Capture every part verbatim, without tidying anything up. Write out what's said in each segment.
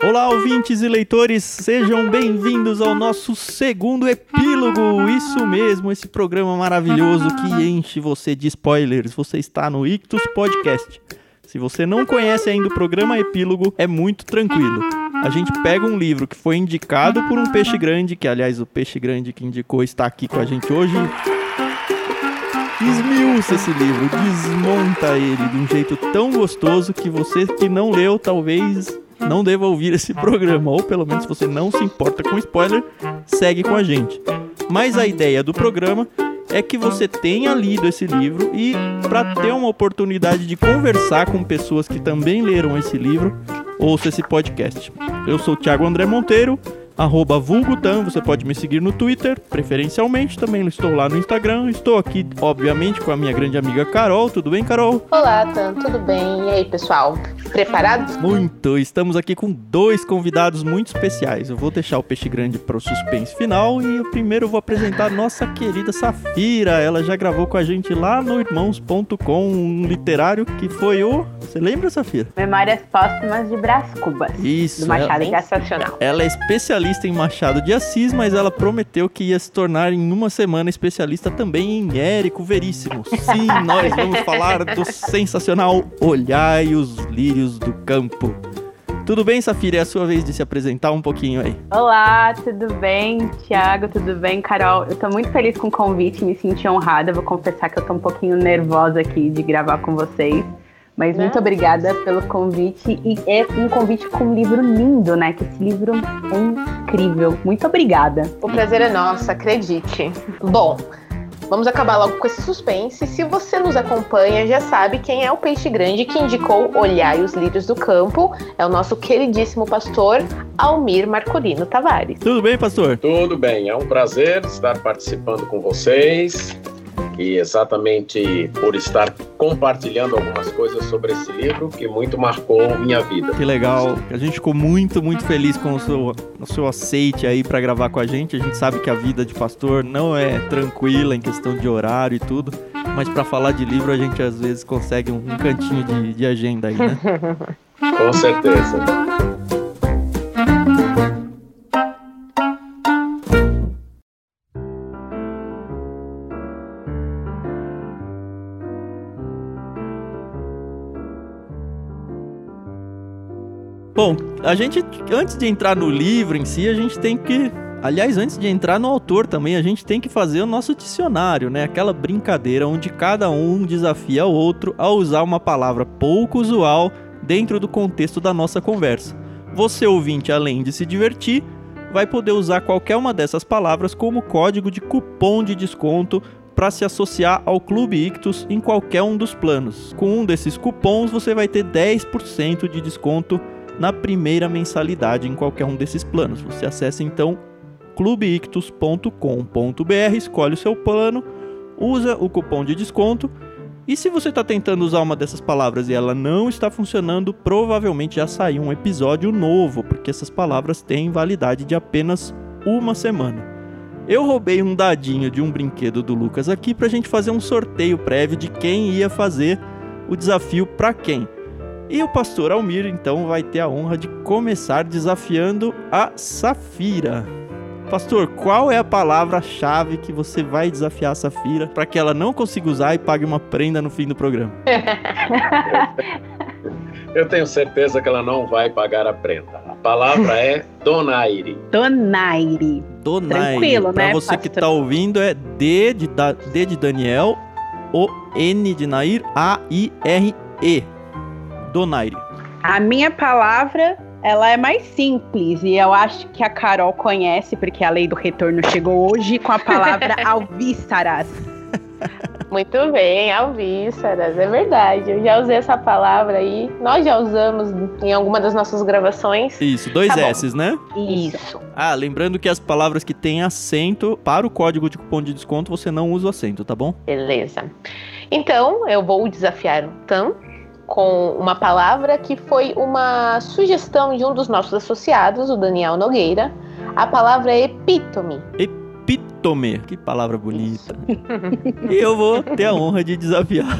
Olá, ouvintes e leitores, sejam bem-vindos ao nosso segundo epílogo, isso mesmo, esse programa maravilhoso que enche você de spoilers. Você está no Ictus Podcast. Se você não conhece ainda o programa Epílogo, é muito tranquilo. A gente pega um livro que foi indicado por um peixe grande, que aliás o peixe grande que indicou está aqui com a gente hoje. Esmiuça esse livro, desmonta ele de um jeito tão gostoso que você que não leu talvez não deva ouvir esse programa, ou pelo menos se você não se importa com spoiler, segue com a gente. Mas a ideia do programa é que você tenha lido esse livro e para ter uma oportunidade de conversar com pessoas que também leram esse livro, ouça esse podcast. Eu sou o Thiago André Monteiro, arroba vulgutan, você pode me seguir no Twitter, preferencialmente, também estou lá no Instagram, estou aqui, obviamente, com a minha grande amiga Carol. Tudo bem, Carol? Olá, Tan, tudo bem? E aí, pessoal? Preparados? Muito! Estamos aqui com dois convidados muito especiais. Eu vou deixar o peixe grande para o suspense final e eu primeiro vou apresentar a nossa querida Safira. Ela já gravou com a gente lá no irmãos ponto com, um literário que foi o... Você lembra, Safira? Memórias Póstumas de Brás Cubas. Isso. Do Machado de Assis. Ela é especialista em Machado de Assis, mas ela prometeu que ia se tornar em uma semana especialista também em Érico Veríssimo. Sim, nós vamos falar do sensacional Olhai os Lírios do Campo. Tudo bem, Safira? É a sua vez de se apresentar um pouquinho aí. Olá, tudo bem, Thiago? Tudo bem, Carol? Eu tô muito feliz com o convite, me senti honrada. Vou confessar que eu tô um pouquinho nervosa aqui de gravar com vocês. Mas muito é. obrigada pelo convite. E é um convite com um livro lindo, né? Que esse livro é incrível. Muito obrigada. O prazer é nosso, acredite. Bom... Vamos acabar logo com esse suspense. Se você nos acompanha, já sabe quem é o peixe grande que indicou Olhai os Lírios do Campo. É o nosso queridíssimo pastor Almir Marcolino Tavares. Tudo bem, pastor? Tudo bem. É um prazer estar participando com vocês. E exatamente por estar compartilhando algumas coisas sobre esse livro que muito marcou minha vida. Que legal. A gente ficou muito, muito feliz com o seu, o seu aceite aí para gravar com a gente. A gente sabe que a vida de pastor não é tranquila em questão de horário e tudo, mas para falar de livro a gente às vezes consegue um cantinho de, de agenda aí, né? Com certeza. Bom, a gente, antes de entrar no livro em si, a gente tem que... Aliás, antes de entrar no autor também, a gente tem que fazer o nosso dicionário, né? Aquela brincadeira onde cada um desafia o outro a usar uma palavra pouco usual dentro do contexto da nossa conversa. Você, ouvinte, além de se divertir, vai poder usar qualquer uma dessas palavras como código de cupom de desconto para se associar ao Clube Ictus em qualquer um dos planos. Com um desses cupons, você vai ter dez por cento de desconto na primeira mensalidade em qualquer um desses planos. Você acessa então clube ictus ponto com ponto b r, escolhe o seu plano, usa o cupom de desconto e se você está tentando usar uma dessas palavras e ela não está funcionando, provavelmente já saiu um episódio novo, porque essas palavras têm validade de apenas uma semana. Eu roubei um dadinho de um brinquedo do Lucas aqui para a gente fazer um sorteio prévio de quem ia fazer o desafio para quem. E o pastor Almir, então, vai ter a honra de começar desafiando a Safira. Pastor, qual é a palavra-chave que você vai desafiar a Safira para que ela não consiga usar e pague uma prenda no fim do programa? Eu tenho certeza que ela não vai pagar a prenda. A palavra é donaire. Donaire. Donaire. Tranquilo, pra né, você pastor? Que está ouvindo, é D de, D de Daniel, O, N de Nair, A, I, R, E. Donaire. A minha palavra, ela é mais simples e eu acho que a Carol conhece porque a lei do retorno chegou hoje com a palavra alvíceras. Muito bem, alvíceras, é verdade. Eu já usei essa palavra aí. Nós já usamos em alguma das nossas gravações. Isso, dois tá S's, bom. Né? Isso. Ah, lembrando que as palavras que têm acento, para o código de cupom de desconto, você não usa o acento, tá bom? Beleza. Então, eu vou desafiar o Tan com uma palavra que foi uma sugestão de um dos nossos associados, o Daniel Nogueira. A palavra é epítome. Epítome, que palavra bonita. E eu vou ter a honra de desafiar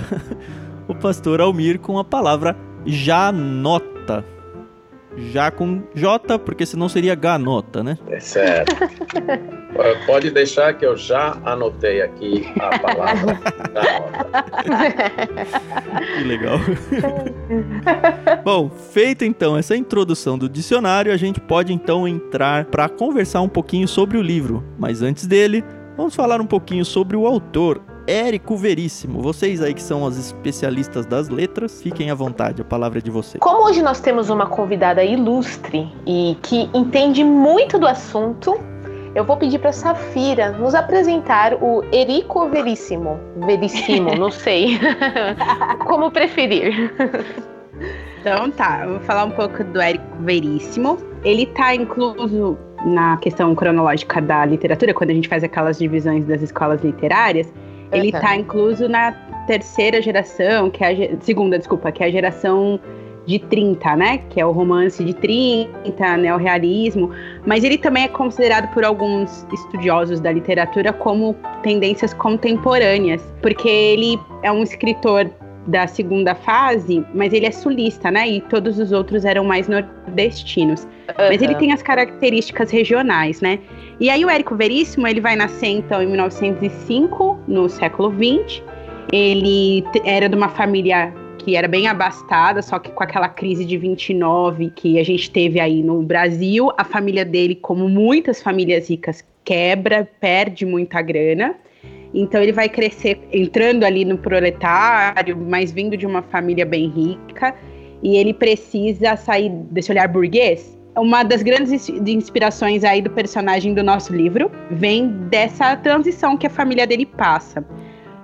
o pastor Almir com a palavra janota. já com J, porque senão seria ganota, né? É certo. Pode deixar que eu já anotei aqui a palavra ganota. Que legal. Bom, feita então essa introdução do dicionário, a gente pode então entrar para conversar um pouquinho sobre o livro. Mas antes dele, vamos falar um pouquinho sobre o autor, Érico Veríssimo. Vocês aí que são as especialistas das letras, fiquem à vontade, a palavra é de vocês. Como hoje nós temos uma convidada ilustre e que entende muito do assunto, eu vou pedir para Safira nos apresentar o Érico Veríssimo. Veríssimo, não sei. Como preferir. Então tá, eu vou falar um pouco do Érico Veríssimo. Ele tá incluso na questão cronológica da literatura, quando a gente faz aquelas divisões das escolas literárias. Ele está incluso na terceira geração, que é a ge- segunda, desculpa, que é a geração de trinta, né? Que é o romance de trinta, né? O realismo. Mas ele também é considerado por alguns estudiosos da literatura como tendências contemporâneas, porque ele é um escritor da segunda fase, mas ele é sulista, né? E todos os outros eram mais nordestinos. Uhum. Mas ele tem as características regionais, né? E aí o Érico Veríssimo, ele vai nascer, então, em mil novecentos e cinco, no século vinte. Ele era de uma família que era bem abastada, só que com aquela crise de vinte e nove que a gente teve aí no Brasil, a família dele, como muitas famílias ricas, quebra, perde muita grana. Então ele vai crescer entrando ali no proletário, mas vindo de uma família bem rica, e ele precisa sair desse olhar burguês. Uma das grandes inspirações aí do personagem do nosso livro vem dessa transição que a família dele passa.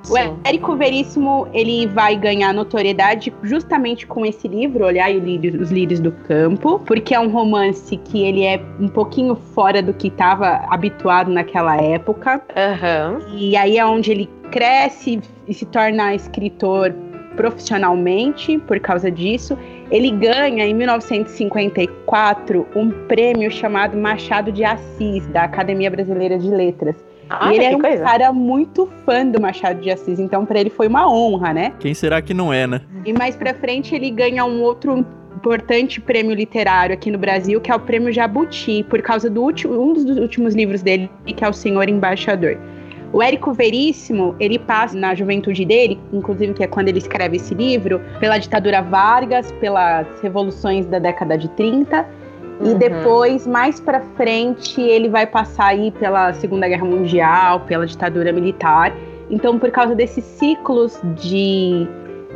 Sim. O Érico Veríssimo, ele vai ganhar notoriedade justamente com esse livro, Olhai os Lírios do Campo, porque é um romance que ele é um pouquinho fora do que estava habituado naquela época. Uhum. E aí é onde ele cresce e se torna escritor profissionalmente por causa disso. Ele ganha, em mil novecentos e cinquenta e quatro, um prêmio chamado Machado de Assis, da Academia Brasileira de Letras. Ah, e ele era um coisa. cara muito fã do Machado de Assis, então pra ele foi uma honra, né? Quem será que não é, né? E mais pra frente ele ganha um outro importante prêmio literário aqui no Brasil, que é o Prêmio Jabuti, por causa do último, um dos últimos livros dele, que é O Senhor Embaixador. O Érico Veríssimo, ele passa na juventude dele, inclusive que é quando ele escreve esse livro, pela ditadura Vargas, pelas revoluções da década de trinta... E uhum. depois, mais pra frente, ele vai passar aí pela Segunda Guerra Mundial, pela ditadura militar. Então, por causa desses ciclos de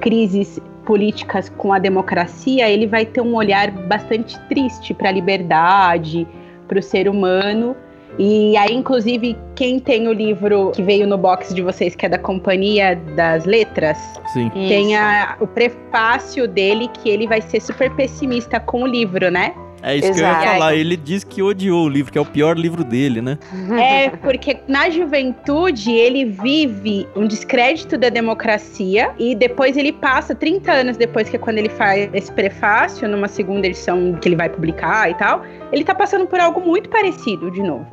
crises políticas com a democracia, ele vai ter um olhar bastante triste para a liberdade, para o ser humano. E aí, inclusive, quem tem o livro que veio no box de vocês, que é da Companhia das Letras, Sim. tem a, o prefácio dele, que ele vai ser super pessimista com o livro, né? É isso Exato. que eu ia falar, ele diz que odiou o livro, que é o pior livro dele, né? É, porque na juventude ele vive um descrédito da democracia e depois ele passa, trinta anos depois, que é quando ele faz esse prefácio, numa segunda edição que ele vai publicar e tal, ele tá passando por algo muito parecido de novo.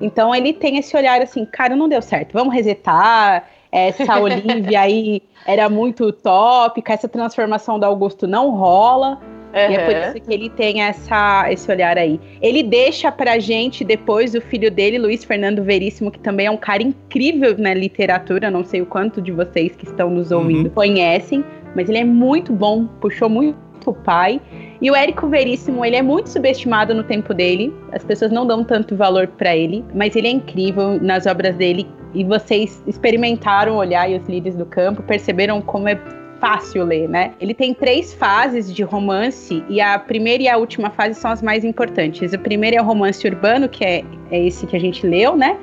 Então ele tem esse olhar assim, cara, não deu certo, vamos resetar, essa Olivia aí era muito utópica, essa transformação do Augusto não rola... Uhum. E é por isso que ele tem essa, esse olhar aí. Ele deixa pra gente depois o filho dele, Luiz Fernando Veríssimo, que também é um cara incrível na literatura. Não sei o quanto de vocês que estão nos ouvindo uhum. conhecem, mas ele é muito bom, puxou muito o pai. E o Érico Veríssimo, ele é muito subestimado no tempo dele. As pessoas não dão tanto valor pra ele, mas ele é incrível nas obras dele. E vocês experimentaram Olhar e os Lírios do Campo, perceberam como é fácil ler, né? Ele tem três fases de romance e a primeira e a última fase são as mais importantes. A primeira é o romance urbano, que é, é esse que a gente leu, né?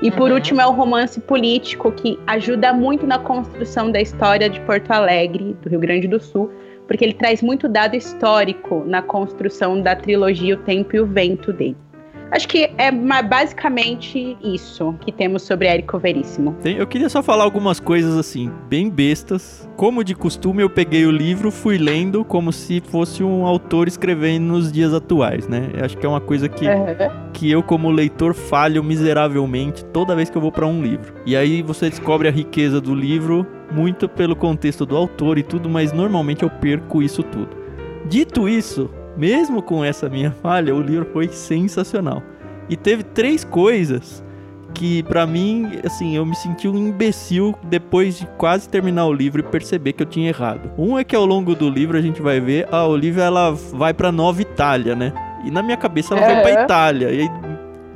E por uhum. último é o romance político, que ajuda muito na construção da história de Porto Alegre, do Rio Grande do Sul, porque ele traz muito dado histórico na construção da trilogia O Tempo e o Vento dele. Acho que é uma, basicamente isso que temos sobre Érico Veríssimo. Eu queria só falar algumas coisas assim, bem bestas. Como de costume, eu peguei o livro, fui lendo como se fosse um autor escrevendo nos dias atuais, né? Eu acho que é uma coisa que, uhum. que eu, como leitor, falho miseravelmente toda vez que eu vou pra um livro. E aí você descobre a riqueza do livro, muito pelo contexto do autor e tudo, mas normalmente eu perco isso tudo. Dito isso, Mesmo com essa minha falha, o livro foi sensacional. E teve três coisas que, pra mim, assim, eu me senti um imbecil depois de quase terminar o livro e perceber que eu tinha errado. Um é que ao longo do livro a gente vai ver a Olivia, ela vai pra Nova Itália, né? E na minha cabeça ela é. foi pra Itália. E aí,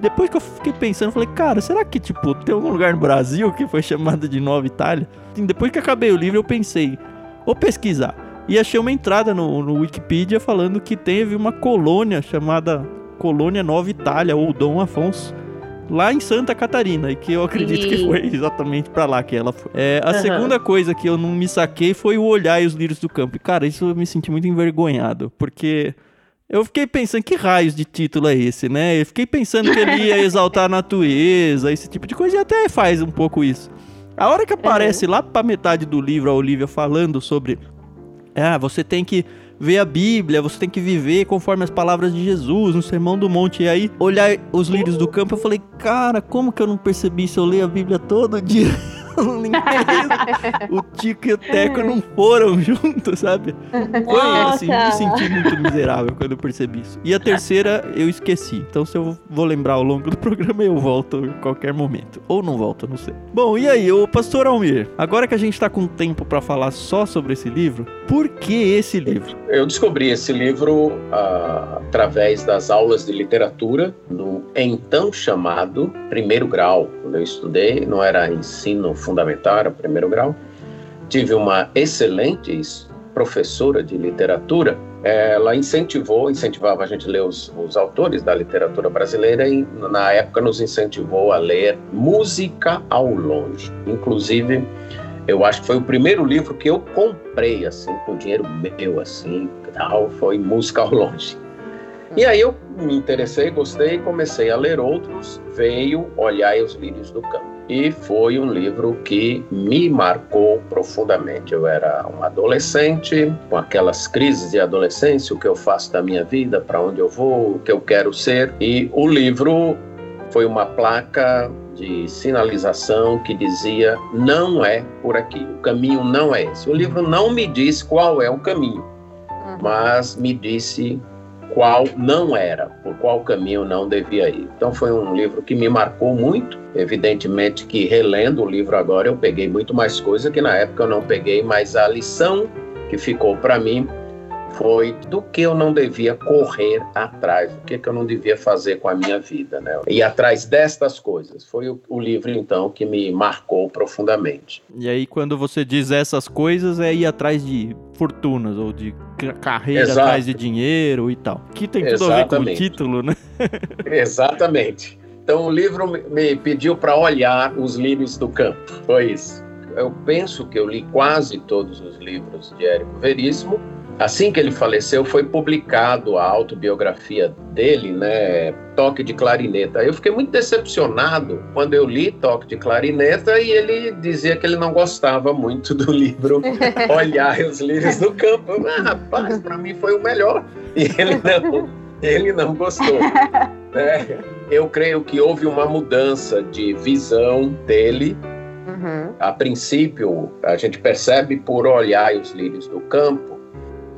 depois que eu fiquei pensando, eu falei, cara, será que, tipo, tem algum lugar no Brasil que foi chamado de Nova Itália? Assim, depois que acabei o livro, eu pensei, vou pesquisar. E achei uma entrada no, no Wikipedia falando que teve uma colônia chamada Colônia Nova Itália, ou Dom Afonso, lá em Santa Catarina, e que eu acredito e... que foi exatamente pra lá que ela foi. É, a uhum. segunda coisa que eu não me saquei foi o Olhai os Lírios do Campo. E, cara, isso eu me senti muito envergonhado, porque eu fiquei pensando, que raios de título é esse, né? Eu fiquei pensando que ele ia exaltar a natureza, esse tipo de coisa, e até faz um pouco isso. A hora que aparece uhum. lá pra metade do livro a Olivia falando sobre... Ah, você tem que ver a Bíblia, você tem que viver conforme as palavras de Jesus, no Sermão do Monte. E aí, olhar os lírios do campo, eu falei, cara, como que eu não percebi isso? Eu leio a Bíblia todo dia. O Tico e o Teco não foram juntos, sabe? Foi assim, me senti muito miserável quando eu percebi isso. E a terceira, eu esqueci. Então, se eu vou lembrar ao longo do programa, eu volto em qualquer momento. Ou não volto, não sei. Bom, e aí, o Pastor Almir, agora que a gente tá com tempo pra falar só sobre esse livro, por que esse livro? Eu descobri esse livro uh, através das aulas de literatura no então chamado primeiro grau. Quando eu estudei, não era ensino fundamental, era primeiro grau. Tive uma excelente professora de literatura. Ela incentivou, incentivava a gente a ler os, os autores da literatura brasileira e, na época, nos incentivou a ler Música ao Longe. Inclusive, eu acho que foi o primeiro livro que eu comprei, assim, com dinheiro meu, assim, tal, foi Música ao Longe. E aí eu me interessei, gostei, comecei a ler outros, veio Olhai os Lírios do Campo. E foi um livro que me marcou profundamente. Eu era um adolescente, com aquelas crises de adolescência, o que eu faço da minha vida, para onde eu vou, o que eu quero ser. E o livro foi uma placa de sinalização que dizia, não é por aqui, o caminho não é esse. O livro não me disse qual é o caminho, mas me disse qual não era, por qual caminho não devia ir. Então foi um livro que me marcou muito. Evidentemente que, relendo o livro agora, eu peguei muito mais coisa que na época eu não peguei, mas a lição que ficou para mim foi do que eu não devia correr atrás, o que, que eu não devia fazer com a minha vida, né? E atrás destas coisas. Foi o, o livro, então, que me marcou profundamente. E aí, quando você diz essas coisas, é ir atrás de fortunas, ou de carreira, Exato. Atrás de dinheiro e tal. Que tem tudo Exatamente. A ver com o título, né? Exatamente. Então, o livro me pediu para olhar os lírios do campo. Foi isso. Eu penso que eu li quase todos os livros de Érico Veríssimo. Assim que ele faleceu, foi publicado a autobiografia dele, né, Toque de Clarineta. Eu fiquei muito decepcionado quando eu li Toque de Clarineta e ele dizia que ele não gostava muito do livro Olhar os Lírios do Campo. Eu, ah, rapaz, para mim foi o melhor. E ele não, ele não gostou. Né? Eu creio que houve uma mudança de visão dele. Uhum. A princípio, a gente percebe por Olhar os Lírios do Campo,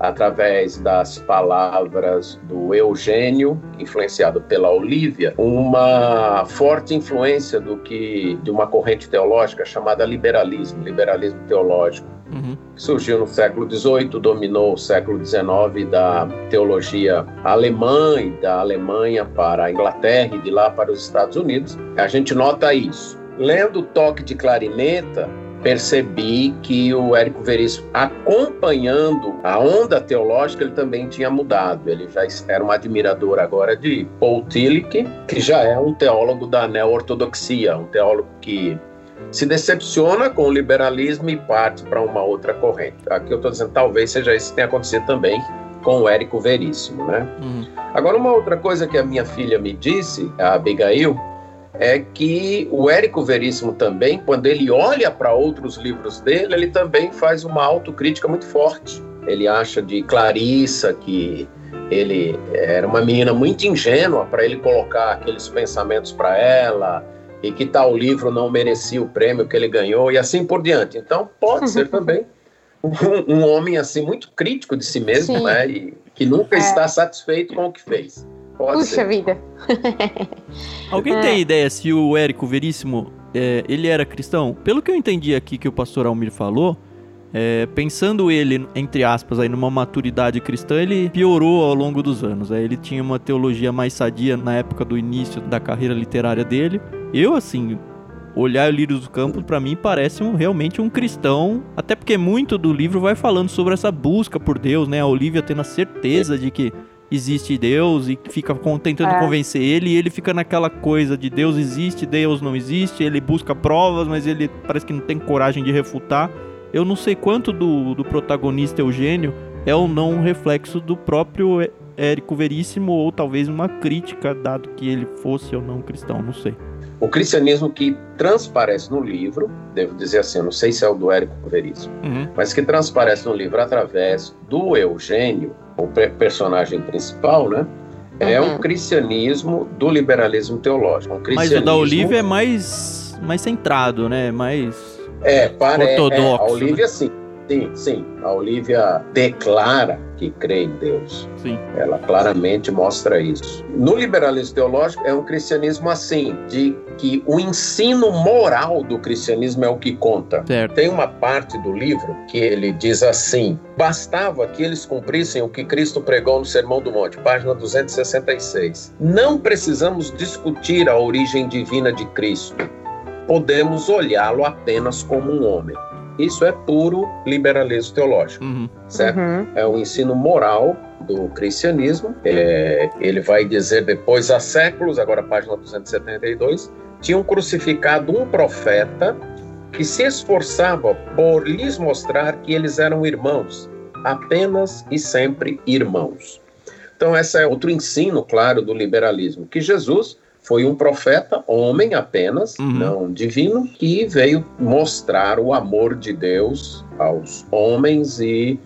através das palavras do Eugênio, influenciado pela Olívia, uma forte influência do que, de uma corrente teológica chamada liberalismo, liberalismo teológico, uhum. que surgiu no século dezoito, dominou o século dezenove, da teologia alemã e da Alemanha para a Inglaterra e de lá para os Estados Unidos. A gente nota isso. Lendo o Toque de Clarineta, percebi que o Érico Veríssimo, acompanhando a onda teológica, ele também tinha mudado. Ele já era um admirador agora de Paul Tillich, que já é um teólogo da neo-ortodoxia, um teólogo que se decepciona com o liberalismo e parte para uma outra corrente. Aqui eu estou dizendo, talvez seja isso que tenha acontecido também com o Érico Veríssimo, né? Hum. Agora, uma outra coisa que a minha filha me disse, a Abigail, é que o Érico Veríssimo também, quando ele olha para outros livros dele, ele também faz uma autocrítica muito forte. Ele acha de Clarissa que ele era uma menina muito ingênua para ele colocar aqueles pensamentos para ela, e que tal livro não merecia o prêmio que ele ganhou, e assim por diante. Então, pode ser também um, um homem assim muito crítico de si mesmo, Sim. né? E que nunca é. está satisfeito com o que fez. Pode Puxa ser. vida. Alguém é. tem ideia se o Érico Veríssimo é, ele era cristão? Pelo que eu entendi aqui que o pastor Almir falou, é, pensando ele, entre aspas, aí, numa maturidade cristã, ele piorou ao longo dos anos. Aí ele tinha uma teologia mais sadia na época do início da carreira literária dele. Eu, assim, olhar o Lírios do Campo, pra mim, parece um, realmente um cristão. Até porque muito do livro vai falando sobre essa busca por Deus, né? A Olivia tendo a certeza de que existe Deus e fica tentando é. convencer ele. E ele fica naquela coisa de Deus existe, Deus não existe. Ele busca provas, mas ele parece que não tem coragem de refutar. Eu não sei quanto do, do protagonista Eugênio é ou não um reflexo do próprio Érico Veríssimo, ou talvez uma crítica, dado que ele fosse ou não cristão, não sei. O cristianismo que transparece no livro, devo dizer assim, eu não sei se é o do Érico Veríssimo, uhum. mas que transparece no livro através do Eugênio, o personagem principal, né? É uhum. um cristianismo do liberalismo teológico. Um cristianismo... Mas o da Olivia é mais, mais centrado, né? Mais... É, para é, a Olivia, né? sim, sim, sim. A Olivia declara que crê em Deus. Sim. Ela claramente mostra isso. No liberalismo teológico é um cristianismo assim, de que o ensino moral do cristianismo é o que conta. Certo. Tem uma parte do livro que ele diz assim: bastava que eles cumprissem o que Cristo pregou no Sermão do Monte, página duzentos e sessenta e seis. Não precisamos discutir a origem divina de Cristo. Podemos olhá-lo apenas como um homem. Isso é puro liberalismo teológico, uhum. certo? Uhum. É o ensino moral do cristianismo. É, ele vai dizer depois, há séculos, agora página duzentos e setenta e dois, tinham crucificado um profeta que se esforçava por lhes mostrar que eles eram irmãos, apenas e sempre irmãos. Então, esse é outro ensino, claro, do liberalismo, que Jesus... Foi um profeta, homem apenas, uhum. não divino, que veio mostrar o amor de Deus aos homens e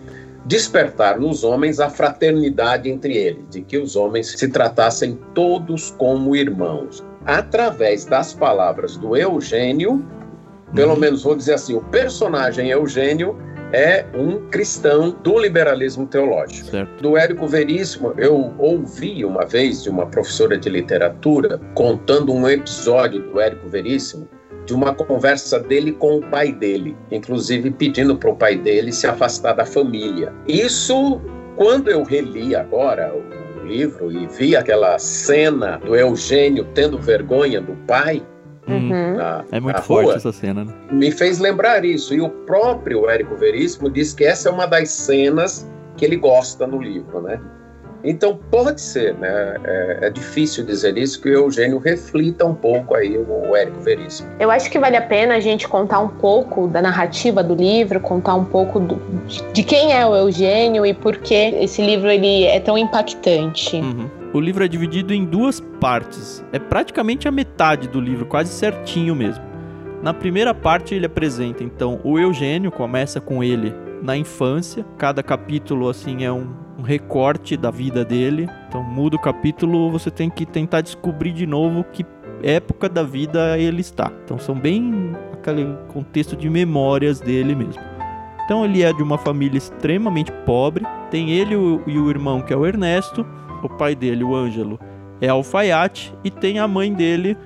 despertar nos homens a fraternidade entre eles, de que os homens se tratassem todos como irmãos. Através das palavras do Eugênio, pelo uhum. menos vou dizer assim, o personagem Eugênio é um cristão do liberalismo teológico. Certo. Do Érico Veríssimo, eu ouvi uma vez de uma professora de literatura contando um episódio do Érico Veríssimo, de uma conversa dele com o pai dele, inclusive pedindo para o pai dele se afastar da família. Isso, quando eu reli agora o livro e vi aquela cena do Eugênio tendo vergonha do pai, Uhum. Na, é muito forte rua, essa cena, né? Me fez lembrar isso. E o próprio Érico Veríssimo diz que essa é uma das cenas que ele gosta no livro, né? Então pode ser, né? É, é difícil dizer isso, que o Eugênio reflita um pouco aí o Érico Veríssimo. Eu acho que vale a pena a gente contar um pouco da narrativa do livro, contar um pouco do, de quem é o Eugênio e por que esse livro ele é tão impactante. Uhum. O livro é dividido em duas partes. É praticamente a metade do livro, quase certinho mesmo. Na primeira parte ele apresenta, então, o Eugênio, começa com ele na infância. Cada capítulo, assim, é um... um recorte da vida dele. Então muda o capítulo, você tem que tentar descobrir de novo que época da vida ele está. Então são bem aquele contexto de memórias dele mesmo. Então ele é de uma família extremamente pobre. Tem ele e o irmão, que é o Ernesto. O pai dele, o Ângelo, é alfaiate. E tem a mãe dele.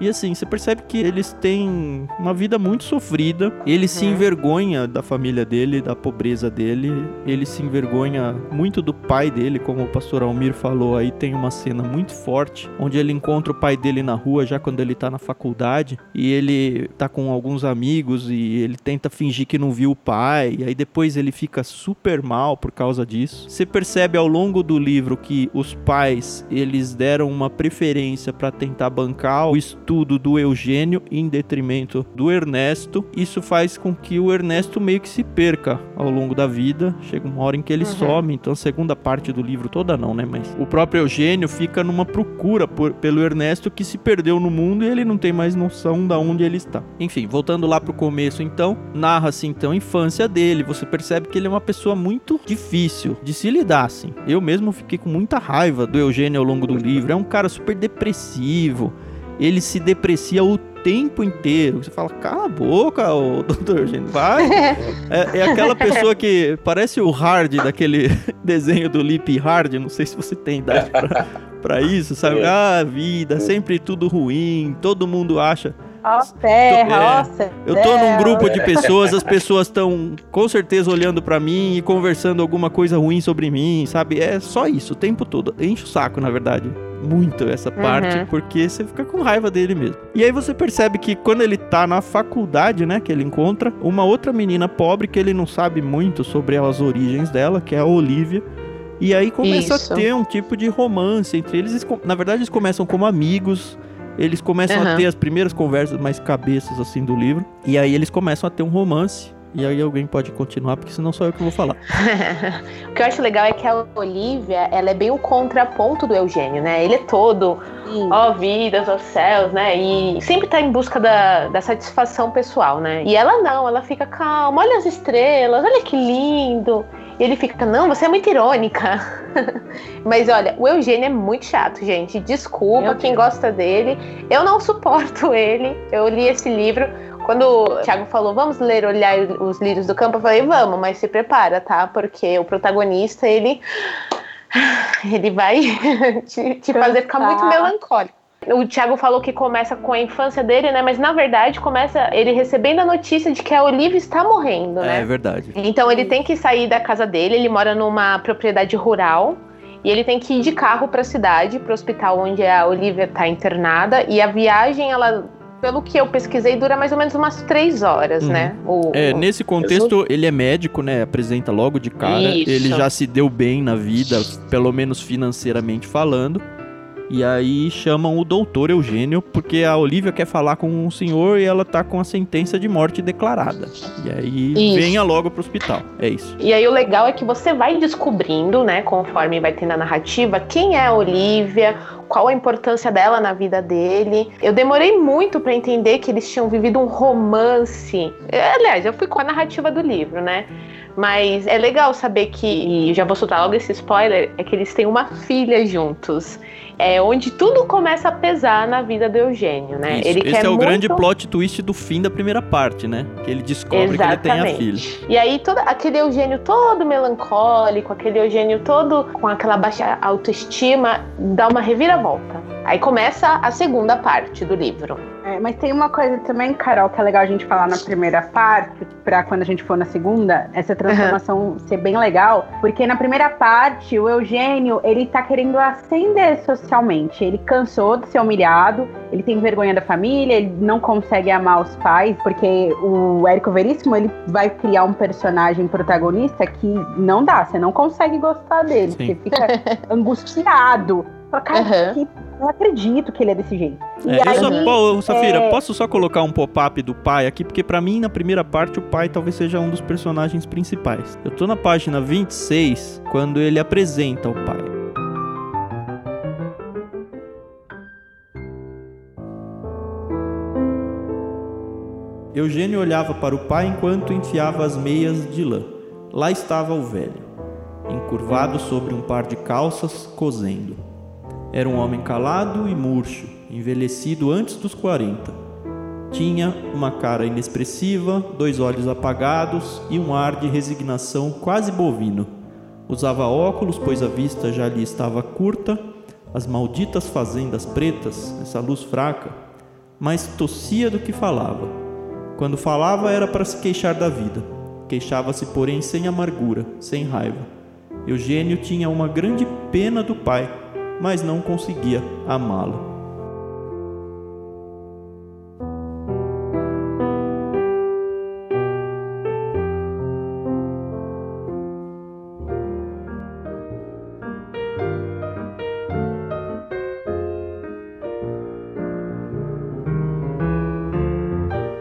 E assim, você percebe que eles têm uma vida muito sofrida. Ele uhum. se envergonha da família dele, da pobreza dele. Ele se envergonha muito do pai dele, como o pastor Almir falou. Aí tem uma cena muito forte, onde ele encontra o pai dele na rua, já quando ele tá na faculdade. E ele tá com alguns amigos e ele tenta fingir que não viu o pai. E aí depois ele fica super mal por causa disso. Você percebe ao longo do livro que os pais, eles deram uma preferência para tentar bancar o estudo tudo do Eugênio em detrimento do Ernesto. Isso faz com que o Ernesto meio que se perca ao longo da vida. Chega uma hora em que ele uhum. some. Então a segunda parte do livro toda não, né? Mas o próprio Eugênio fica numa procura por, pelo Ernesto, que se perdeu no mundo e ele não tem mais noção de onde ele está. Enfim, voltando lá pro começo então, narra-se então a infância dele. Você percebe que ele é uma pessoa muito difícil de se lidar, assim. Eu mesmo fiquei com muita raiva do Eugênio ao longo do livro. É um cara super depressivo. Ele se deprecia o tempo inteiro. Você fala, cala a boca, ô, doutor Eugênio, vai. É, é aquela pessoa que parece o Hard daquele desenho do Lipe Hard. Não sei se você tem idade pra, pra isso, sabe? Ah, vida, sempre tudo ruim, todo mundo acha... Ó terra, ó céu. Eu tô num grupo de pessoas, as pessoas estão com certeza olhando pra mim e conversando alguma coisa ruim sobre mim, sabe? É só isso, o tempo todo. Enche o saco, na verdade, muito essa parte, uhum. porque você fica com raiva dele mesmo. E aí você percebe que quando ele tá na faculdade, né, que ele encontra uma outra menina pobre que ele não sabe muito sobre as origens dela, que é a Olivia. E aí começa isso. a ter um tipo de romance entre eles. Na verdade, eles começam como amigos... Eles começam uhum. a ter as primeiras conversas mais cabeças, assim, do livro. E aí eles começam a ter um romance. E aí alguém pode continuar, porque senão sou eu que vou falar. O que eu acho legal é que a Olivia, ela é bem o contraponto do Eugênio, né? Ele é todo, ó oh, vidas, ó oh, céus, né? E sempre tá em busca da, da satisfação pessoal, né? E ela não, ela fica calma, olha as estrelas, olha que lindo... E ele fica, não, você é muito irônica. Mas olha, o Eugênio é muito chato, gente. Desculpa Meu quem Deus. Gosta dele. Eu não suporto ele. Eu li esse livro. Quando o Thiago falou, vamos ler Olhar os Lírios do Campo, eu falei, vamos, mas se prepara, tá? Porque o protagonista, ele... Ele vai te, te fazer ficar muito melancólico. O Thiago falou que começa com a infância dele, né? Mas, na verdade, começa ele recebendo a notícia de que a Olivia está morrendo, né? É verdade. Então, ele tem que sair da casa dele. Ele mora numa propriedade rural. E ele tem que ir de carro para a cidade, para o hospital onde a Olivia está internada. E a viagem, ela... Pelo que eu pesquisei, dura mais ou menos umas três horas, hum. né? O, é, o... Nesse contexto, ele é médico, né? Apresenta logo de cara. Isso. Ele já se deu bem na vida, pelo menos financeiramente falando. E aí chamam o doutor Eugênio, porque a Olivia quer falar com o senhor e ela tá com a sentença de morte declarada. E aí, isso. venha logo pro hospital. É isso. E aí o legal é que você vai descobrindo, né, conforme vai tendo a narrativa, quem é a Olivia, qual a importância dela na vida dele. Eu demorei muito pra entender que eles tinham vivido um romance. Aliás, eu fui com a narrativa do livro, né? Mas é legal saber que, e já vou soltar logo esse spoiler, é que eles têm uma filha juntos. É onde tudo começa a pesar na vida do Eugênio, né? Isso, ele esse quer é o muito... grande plot twist do fim da primeira parte, né? Que ele descobre Exatamente. Que ele tem a filha. E aí todo, aquele Eugênio todo melancólico, aquele Eugênio todo com aquela baixa autoestima, dá uma reviravolta. Aí começa a segunda parte do livro. É, mas tem uma coisa também, Carol, que é legal a gente falar na primeira parte, pra quando a gente for na segunda, essa transformação uhum. ser bem legal, porque na primeira parte, o Eugênio, ele tá querendo ascender socialmente, ele cansou de ser humilhado, ele tem vergonha da família, ele não consegue amar os pais, porque o Érico Veríssimo, ele vai criar um personagem protagonista que não dá, você não consegue gostar dele, Sim. você fica angustiado, fala, cara, uhum. que... Não acredito que ele é desse jeito. É, aí, eu só, pô, Safira, é... posso só colocar um pop-up do pai aqui? Porque pra mim, na primeira parte, o pai talvez seja um dos personagens principais. Eu tô na página vinte e seis, quando ele apresenta o pai. Eugênio olhava para o pai enquanto enfiava as meias de lã. Lá estava o velho, encurvado sobre um par de calças, cozendo. Era um homem calado e murcho, envelhecido antes dos quarenta. Tinha uma cara inexpressiva, dois olhos apagados e um ar de resignação quase bovino. Usava óculos, pois a vista já lhe estava curta, as malditas fazendas pretas, essa luz fraca, mas tossia do que falava. Quando falava era para se queixar da vida. Queixava-se, porém, sem amargura, sem raiva. Eugênio tinha uma grande pena do pai, mas não conseguia amá-lo.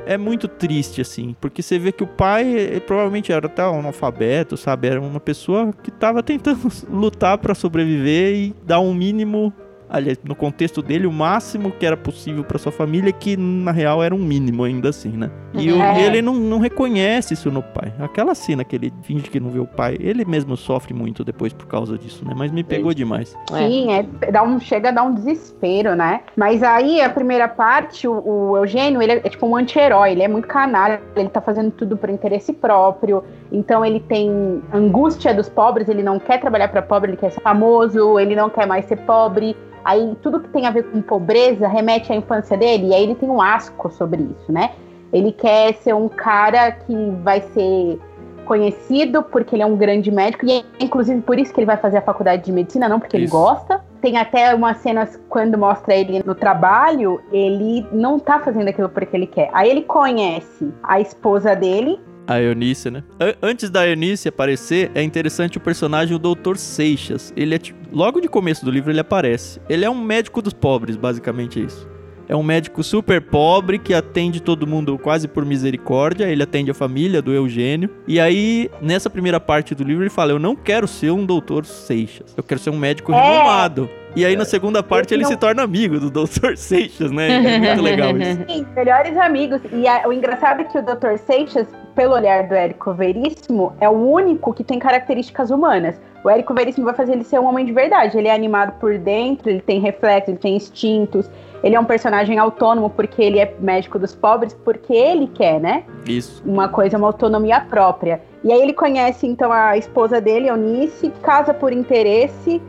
É muito triste, assim, porque você vê que o pai provavelmente era até um analfabeto, sabe? Era uma pessoa que estava tentando lutar para sobreviver e dar um mínimo aliás, no contexto dele, o máximo que era possível para sua família, que na real era um mínimo ainda assim, né? E é. o, ele não, não reconhece isso no pai. Aquela cena que ele finge que não vê o pai, ele mesmo sofre muito depois por causa disso, né? Mas me pegou demais. Sim, é, dá um, chega a dar um desespero, né? Mas aí, a primeira parte, o, o Eugênio, ele é, é tipo um anti-herói, ele é muito canalha, ele tá fazendo tudo por interesse próprio, então ele tem angústia dos pobres, ele não quer trabalhar pra pobre, ele quer ser famoso, ele não quer mais ser pobre. Aí tudo que tem a ver com pobreza remete à infância dele, e aí ele tem um asco sobre isso, né? Ele quer ser um cara que vai ser conhecido porque ele é um grande médico, e é inclusive por isso que ele vai fazer a faculdade de medicina, não porque isso. ele gosta. Tem até umas cenas quando mostra ele no trabalho, ele não tá fazendo aquilo porque ele quer. Aí ele conhece a esposa dele, a Eunice, né? Antes da Eunice aparecer, é interessante o personagem, o doutor Seixas. Ele é tipo, logo de começo do livro ele aparece. Ele é um médico dos pobres, basicamente isso. É um médico super pobre que atende todo mundo quase por misericórdia. Ele atende a família do Eugênio. E aí, nessa primeira parte do livro, ele fala: eu não quero ser um doutor Seixas. Eu quero ser um médico é. renomado. E aí, na segunda parte, ele, ele não... se torna amigo do doutor Seixas, né? É muito legal isso. Sim, melhores amigos. E a, o engraçado é que o doutor Seixas, pelo olhar do Érico Veríssimo, é o único que tem características humanas. O Érico Veríssimo vai fazer ele ser um homem de verdade. Ele é animado por dentro, ele tem reflexos, ele tem instintos. Ele é um personagem autônomo porque ele é médico dos pobres, porque ele quer, né? Isso. Uma coisa, uma autonomia própria. E aí ele conhece, então, a esposa dele, Eunice, casa por interesse.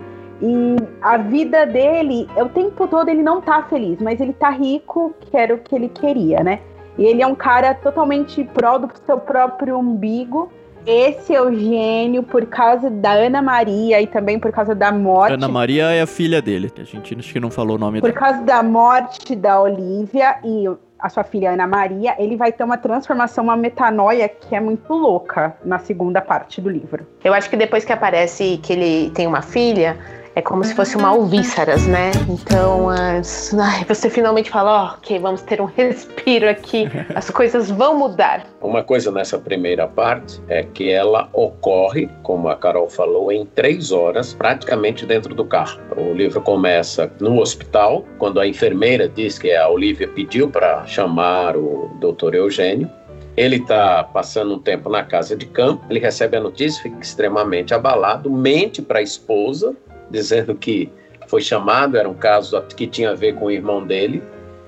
E a vida dele, o tempo todo ele não tá feliz, mas ele tá rico, que era o que ele queria, né? E ele é um cara totalmente pró do seu próprio umbigo. Esse Eugênio, por causa da Ana Maria e também por causa da morte... Ana Maria é a filha dele, a gente acho que não falou o nome dela. Por causa da morte da Olivia e a sua filha Ana Maria, ele vai ter uma transformação, uma metanoia que é muito louca na segunda parte do livro. Eu acho que depois que aparece que ele tem uma filha... É como se fosse uma alvíceras, né? Então, uh, ai, você finalmente fala, oh, ok, vamos ter um respiro aqui, as coisas vão mudar. Uma coisa nessa primeira parte é que ela ocorre, como a Carol falou, em três horas, praticamente dentro do carro. O livro começa no hospital, quando a enfermeira diz que a Olivia pediu para chamar o doutor Eugênio. Ele está passando um tempo na casa de campo, ele recebe a notícia, fica extremamente abalado, mente para a esposa, dizendo que foi chamado, era um caso que tinha a ver com o irmão dele.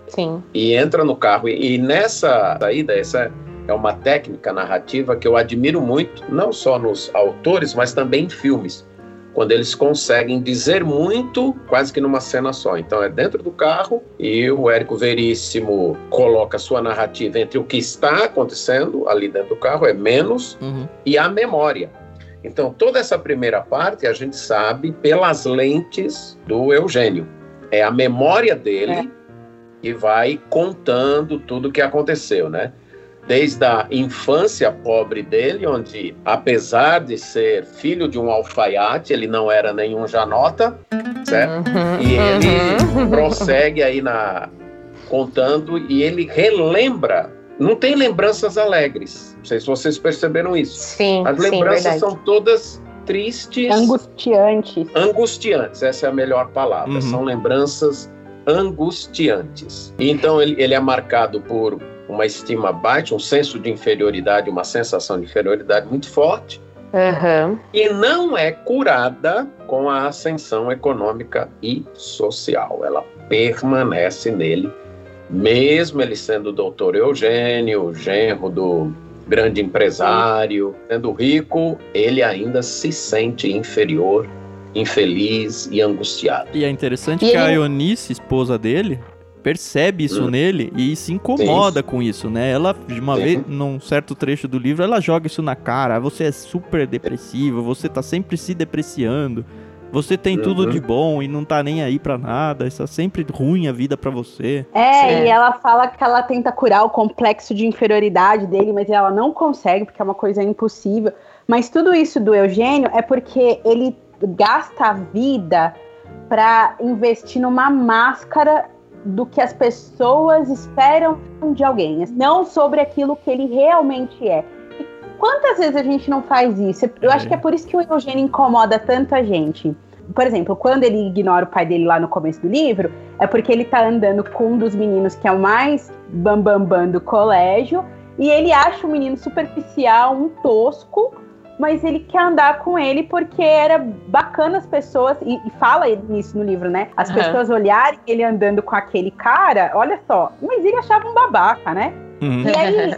Sim. E entra no carro. E, e nessa saída, essa é uma técnica narrativa que eu admiro muito, não só nos autores, mas também em filmes, quando eles conseguem dizer muito, quase que numa cena só. Então é dentro do carro e o Érico Veríssimo coloca sua narrativa entre o que está acontecendo ali dentro do carro, é menos, uhum. e a memória. Então, toda essa primeira parte, a gente sabe pelas lentes do Eugênio. É a memória dele é. que vai contando tudo o que aconteceu, né? Desde a infância pobre dele, onde, apesar de ser filho de um alfaiate, ele não era nenhum janota, certo? Uhum, e ele uhum. prossegue aí na, contando e ele relembra. Não tem lembranças alegres. Não sei se vocês perceberam isso. Sim, as lembranças sim, são todas tristes. Angustiantes. Angustiantes, essa é a melhor palavra. Uhum. São lembranças angustiantes. Então ele, ele é marcado por uma estima baixa, um senso de inferioridade, uma sensação de inferioridade muito forte. Uhum. E não é curada com a ascensão econômica e social. Ela permanece nele. Mesmo ele sendo o doutor Eugênio, genro do grande empresário, sendo rico, ele ainda se sente inferior, infeliz e angustiado. E é interessante e que ele... a Eunice, esposa dele, percebe isso hum. nele e se incomoda isso. com isso, né? Ela, de uma Sim. vez, num certo trecho do livro, ela joga isso na cara. Você é super depressivo, você tá sempre se depreciando. Você tem tudo uhum. de bom e não tá nem aí pra nada. Isso é sempre ruim a vida pra você. É, Sim. e ela fala que ela tenta curar o complexo de inferioridade dele, mas ela não consegue, porque é uma coisa impossível. Mas tudo isso do Eugênio é porque ele gasta a vida pra investir numa máscara do que as pessoas esperam de alguém. Não sobre aquilo que ele realmente é. Quantas vezes a gente não faz isso? Eu acho que é por isso que o Eugênio incomoda tanto a gente. Por exemplo, quando ele ignora o pai dele lá no começo do livro, é porque ele tá andando com um dos meninos que é o mais bambambam bam, bam do colégio, e ele acha o menino superficial, um tosco, mas ele quer andar com ele porque era bacana as pessoas, e, e fala nisso no livro, né? As uhum. pessoas olharem ele andando com aquele cara, olha só, mas ele achava um babaca, né? Uhum. E aí...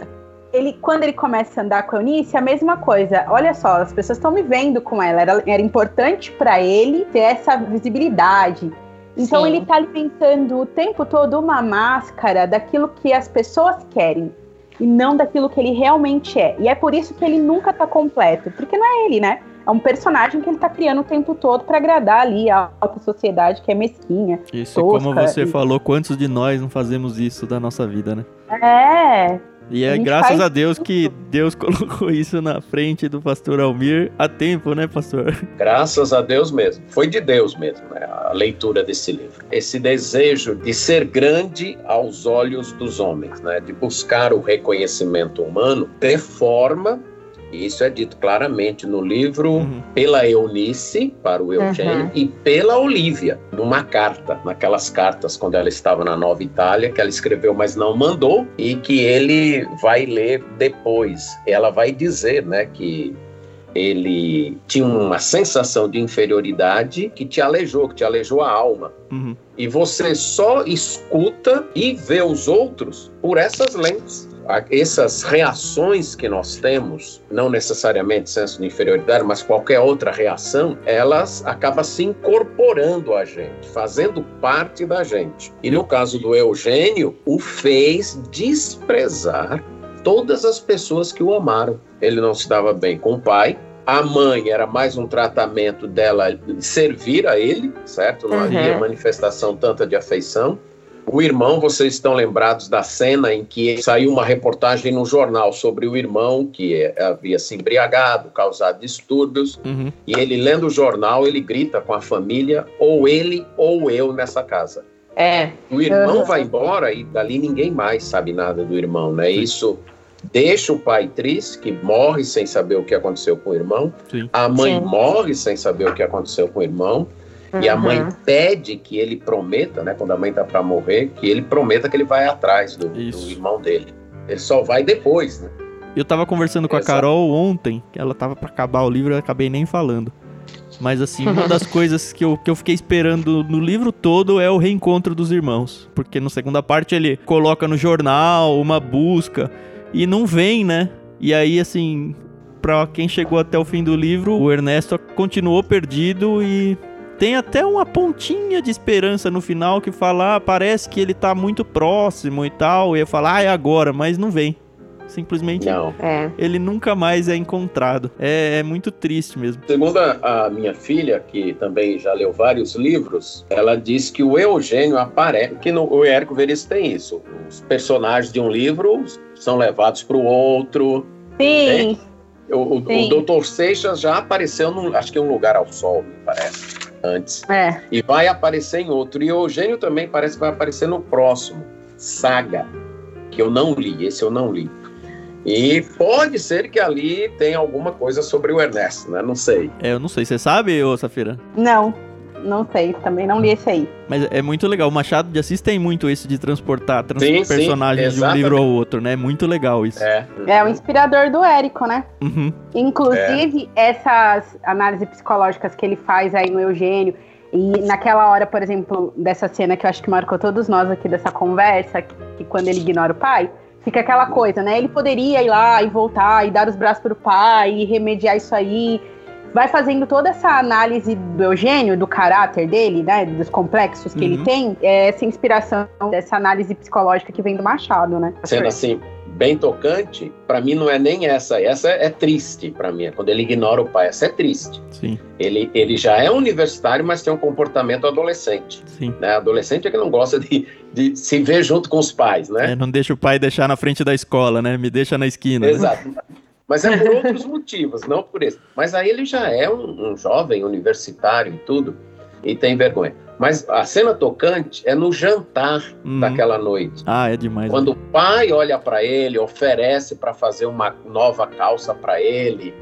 Ele, quando ele começa a andar com a Eunice, a mesma coisa. Olha só, as pessoas estão me vendo com ela. Era, era importante para ele ter essa visibilidade. Então, Sim. ele está alimentando o tempo todo uma máscara daquilo que as pessoas querem. E não daquilo que ele realmente é. E é por isso que ele nunca está completo. Porque não é ele, né? É um personagem que ele tá criando o tempo todo pra agradar ali a alta sociedade que é mesquinha. Isso, tosca, como você e... falou, quantos de nós não fazemos isso da nossa vida, né? É. E é a graças a Deus tudo. Que Deus colocou isso na frente do pastor Almir a tempo, né, pastor? Graças a Deus mesmo. Foi de Deus mesmo, né, a leitura desse livro. Esse desejo de ser grande aos olhos dos homens, né, de buscar o reconhecimento humano de forma... Isso é dito claramente no livro uhum. pela Eunice, para o Eugênio, uhum. e pela Olivia, numa carta, naquelas cartas quando ela estava na Nova Itália, que ela escreveu, mas não mandou, e que ele vai ler depois. Ela vai dizer, né, que ele tinha uma sensação de inferioridade que te aleijou, que te aleijou a alma. Uhum. E você só escuta e vê os outros por essas lentes. Essas reações que nós temos, não necessariamente senso de inferioridade, mas qualquer outra reação, elas acabam se incorporando a gente, fazendo parte da gente. E no caso do Eugênio, o fez desprezar todas as pessoas que o amaram. Ele não se dava bem com o pai. A mãe era mais um tratamento dela servir a ele, certo? Não uhum. havia manifestação tanta de afeição. O irmão, vocês estão lembrados da cena em que saiu uma reportagem no jornal sobre o irmão que havia se embriagado, causado distúrbios, uhum. e ele lendo o jornal, ele grita com a família, ou ele ou eu nessa casa. É. O irmão uhum. vai embora e dali ninguém mais sabe nada do irmão, né? Isso... Deixa o pai triste, que morre sem saber o que aconteceu com o irmão. Sim. A mãe Sim. morre sem saber o que aconteceu com o irmão. Uhum. E a mãe pede que ele prometa, né, quando a mãe está para morrer, que ele prometa que ele vai atrás do, do irmão dele. Ele só vai depois, né? Eu estava conversando com Essa... a Carol ontem, que ela estava para acabar o livro, eu acabei nem falando. Mas assim, uma das coisas que eu, que eu fiquei esperando no livro todo é o reencontro dos irmãos. Porque na segunda parte ele coloca no jornal uma busca... E não vem, né? E aí, assim, pra quem chegou até o fim do livro, o Ernesto continuou perdido e tem até uma pontinha de esperança no final que fala, ah, parece que ele tá muito próximo e tal. E eu falo, ah, é agora, mas não vem. Simplesmente não. Ele nunca mais é encontrado. É, é muito triste mesmo. Segundo a minha filha, que também já leu vários livros, ela diz que o Eugênio aparece... Que no, o Érico Veríssimo tem isso. Os personagens de um livro... são levados para o outro. Sim. Né? O, Sim. o doutor Seixas já apareceu, num, acho que em um lugar ao sol, me parece, antes. É. E vai aparecer em outro. E o Eugênio também parece que vai aparecer no próximo. Saga, que eu não li, esse eu não li. E pode ser que ali tenha alguma coisa sobre o Ernesto, né? Não sei. É, eu não sei. Você sabe, ô Safira? Não. Não sei, também não li esse aí. Mas é muito legal, o Machado de Assis tem muito isso de transportar, transportar sim, personagens sim, de um livro ao outro, né? É muito legal isso. É, é o inspirador do Érico, né? Uhum. Inclusive, é. essas análises psicológicas que ele faz aí no Eugênio, e naquela hora, por exemplo, dessa cena que eu acho que marcou todos nós aqui dessa conversa, que, que quando ele ignora o pai, fica aquela coisa, né? Ele poderia ir lá e voltar, e dar os braços pro pai, e remediar isso aí... Vai fazendo toda essa análise do Eugênio, do caráter dele, né, dos complexos que uhum. ele tem, essa inspiração dessa análise psicológica que vem do Machado, né? Sendo assim, bem tocante, pra mim não é nem essa, essa é triste pra mim, quando ele ignora o pai, essa é triste. Sim. Ele, ele já é universitário, mas tem um comportamento adolescente. Sim. Né? Adolescente é que não gosta de, de se ver junto com os pais, né? É, não deixa o pai deixar na frente da escola, né? Me deixa na esquina. Exato. Mas é por outros motivos, não por esse. Mas aí ele já é um, um jovem universitário e tudo, e tem vergonha. Mas a cena tocante é no jantar uhum. daquela noite. Ah, é demais. Quando né? o pai olha para ele, oferece para fazer uma nova calça para ele,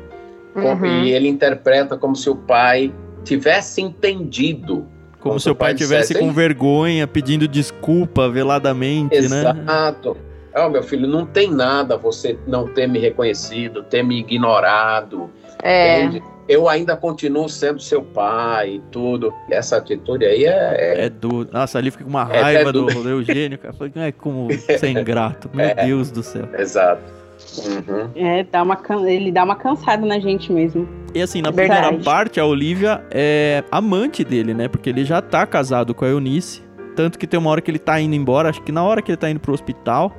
uhum. e ele interpreta como se o pai tivesse entendido. Como se o pai estivesse com vergonha, pedindo desculpa veladamente, né? Exato. Oh, meu filho, não tem nada você não ter me reconhecido, ter me ignorado. É. Entende? Eu ainda continuo sendo seu pai e tudo. Essa atitude aí é... É, é duro. Nossa, ali fica com uma raiva é, é do, do Eugênio. Cara. É como ser ingrato. Meu é. Deus do céu. Exato. Uhum. É, dá uma can... ele dá uma cansada na gente mesmo. E assim, na Verdade. primeira parte, a Olivia é amante dele, né? Porque ele já tá casado com a Eunice. Tanto que tem uma hora que ele tá indo embora. Acho que na hora que ele tá indo pro hospital...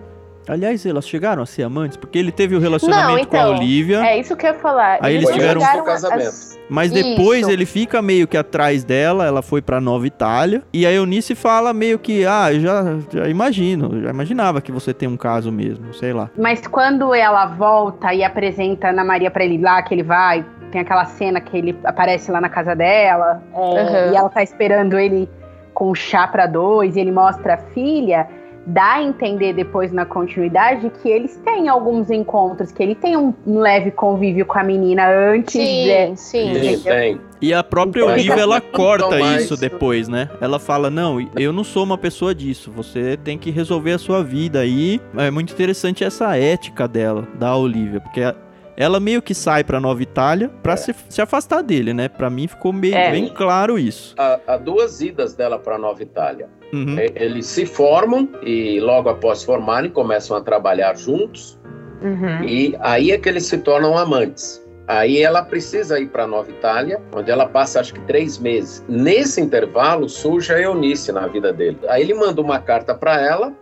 Aliás, elas chegaram a ser amantes? Porque ele teve o um relacionamento não, então, com a Olivia. É isso que eu ia falar. Aí eles tiveram um casamento. As... Mas depois isso. ele fica meio que atrás dela. Ela foi pra Nova Itália. E a Eunice fala meio que... Ah, eu já, já imagino. Já imaginava que você tem um caso mesmo. Sei lá. Mas quando ela volta e apresenta a Ana Maria pra ele lá, que ele vai... Tem aquela cena que ele aparece lá na casa dela. É, uhum. E ela tá esperando ele com o chá pra dois. E ele mostra a filha... Dá a entender depois na continuidade que eles têm alguns encontros, que ele tem um leve convívio com a menina antes. Sim, de... sim. Ele tem. E a própria então, Olivia, ela corta isso depois, né? Ela fala, não, eu não sou uma pessoa disso, você tem que resolver a sua vida aí. É muito interessante essa ética dela, da Olivia, porque... A... Ela meio que sai pra Nova Itália pra é. se, se afastar dele, né? Pra mim ficou meio, é. bem claro isso. Há, há duas idas dela pra Nova Itália. Uhum. Eles se formam e logo após formarem começam a trabalhar juntos. Uhum. E aí é que eles se tornam amantes. Aí ela precisa ir pra Nova Itália, onde ela passa acho que três meses. Nesse intervalo surge a Eunice na vida dele. Aí ele manda uma carta pra ela,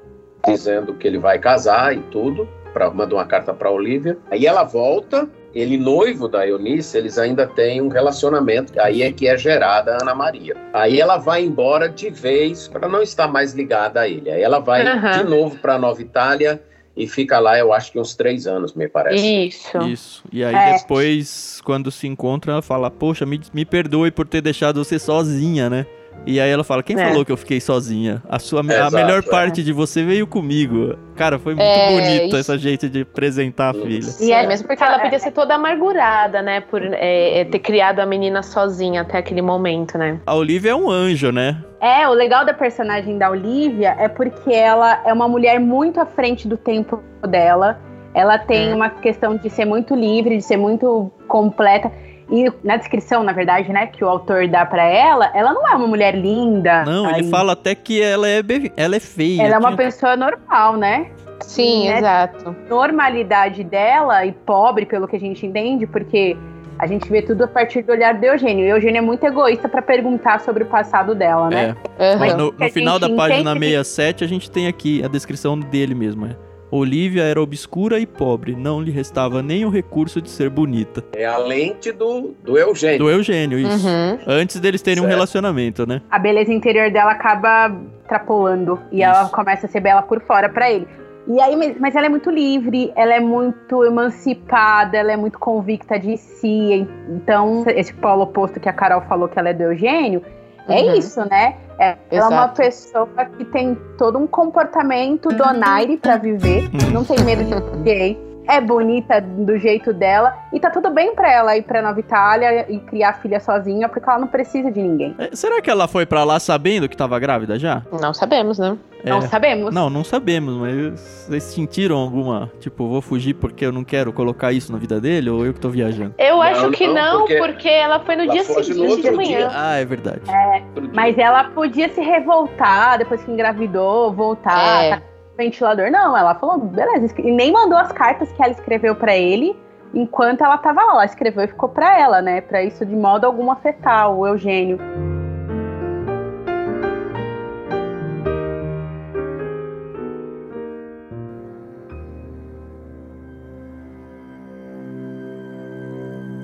dizendo que ele vai casar e tudo. Pra, mandou uma carta para a Olivia, aí ela volta, ele noivo da Eunice, eles ainda têm um relacionamento, aí é que é gerada a Ana Maria. Aí ela vai embora de vez, para não estar mais ligada a ele, aí ela vai uhum. de novo para Nova Itália e fica lá, eu acho que uns três anos, me parece. Isso. Isso. E aí é. depois, quando se encontra, ela fala, poxa, me, me perdoe por ter deixado você sozinha, né? E aí ela fala, quem é. falou que eu fiquei sozinha? A, sua, Exato, a melhor parte é. de você veio comigo. Cara, foi muito é, bonito isso. essa gente de apresentar a filha. E é mesmo porque ela podia ser toda amargurada, né? Por é, ter criado a menina sozinha até aquele momento, né? A Olivia é um anjo, né? É, o legal da personagem da Olivia é porque ela é uma mulher muito à frente do tempo dela. Ela tem hum. uma questão de ser muito livre, de ser muito completa. E na descrição, na verdade, né, que o autor dá pra ela, ela não é uma mulher linda. Não, aí. ele fala até que ela é, be... ela é feia. Ela é uma pessoa normal, né? Sim, né? Exato. Normalidade dela e pobre, pelo que a gente entende, porque a gente vê tudo a partir do olhar do Eugênio. E o Eugênio é muito egoísta pra perguntar sobre o passado dela, né? É. Uhum. Mas no, no final da página sessenta e sete, que... a gente tem aqui a descrição dele mesmo, né? Olivia era obscura e pobre, não lhe restava nem o recurso de ser bonita. É a lente do, do Eugênio. Do Eugênio, isso. Uhum. Antes deles terem certo. um relacionamento, né? A beleza interior dela acaba extrapolando e isso. ela começa a ser bela por fora pra ele. E aí, mas ela é muito livre, ela é muito emancipada, ela é muito convicta de si. Então, esse polo oposto que a Carol falou que ela é do Eugênio, é uhum. isso, né? Ela Exato. é uma pessoa que tem todo um comportamento donaire pra viver, não tem medo de ninguém, é bonita do jeito dela e tá tudo bem pra ela ir pra Nova Itália e criar a filha sozinha, porque ela não precisa de ninguém. É, será que ela foi pra lá sabendo que tava grávida já? Não sabemos, né? É, não sabemos. Não, não sabemos, mas vocês sentiram alguma, tipo, vou fugir porque eu não quero colocar isso na vida dele, ou eu que tô viajando? Eu não, acho que não, porque, porque ela foi no ela dia seguinte de manhã. Dia. Ah, é verdade. É, mas ela podia se revoltar depois que engravidou, voltar, é. tá com o ventilador. Não, ela falou, beleza, e nem mandou as cartas que ela escreveu pra ele, enquanto ela tava lá. Ela escreveu e ficou pra ela, né, pra isso de modo algum afetar o Eugênio.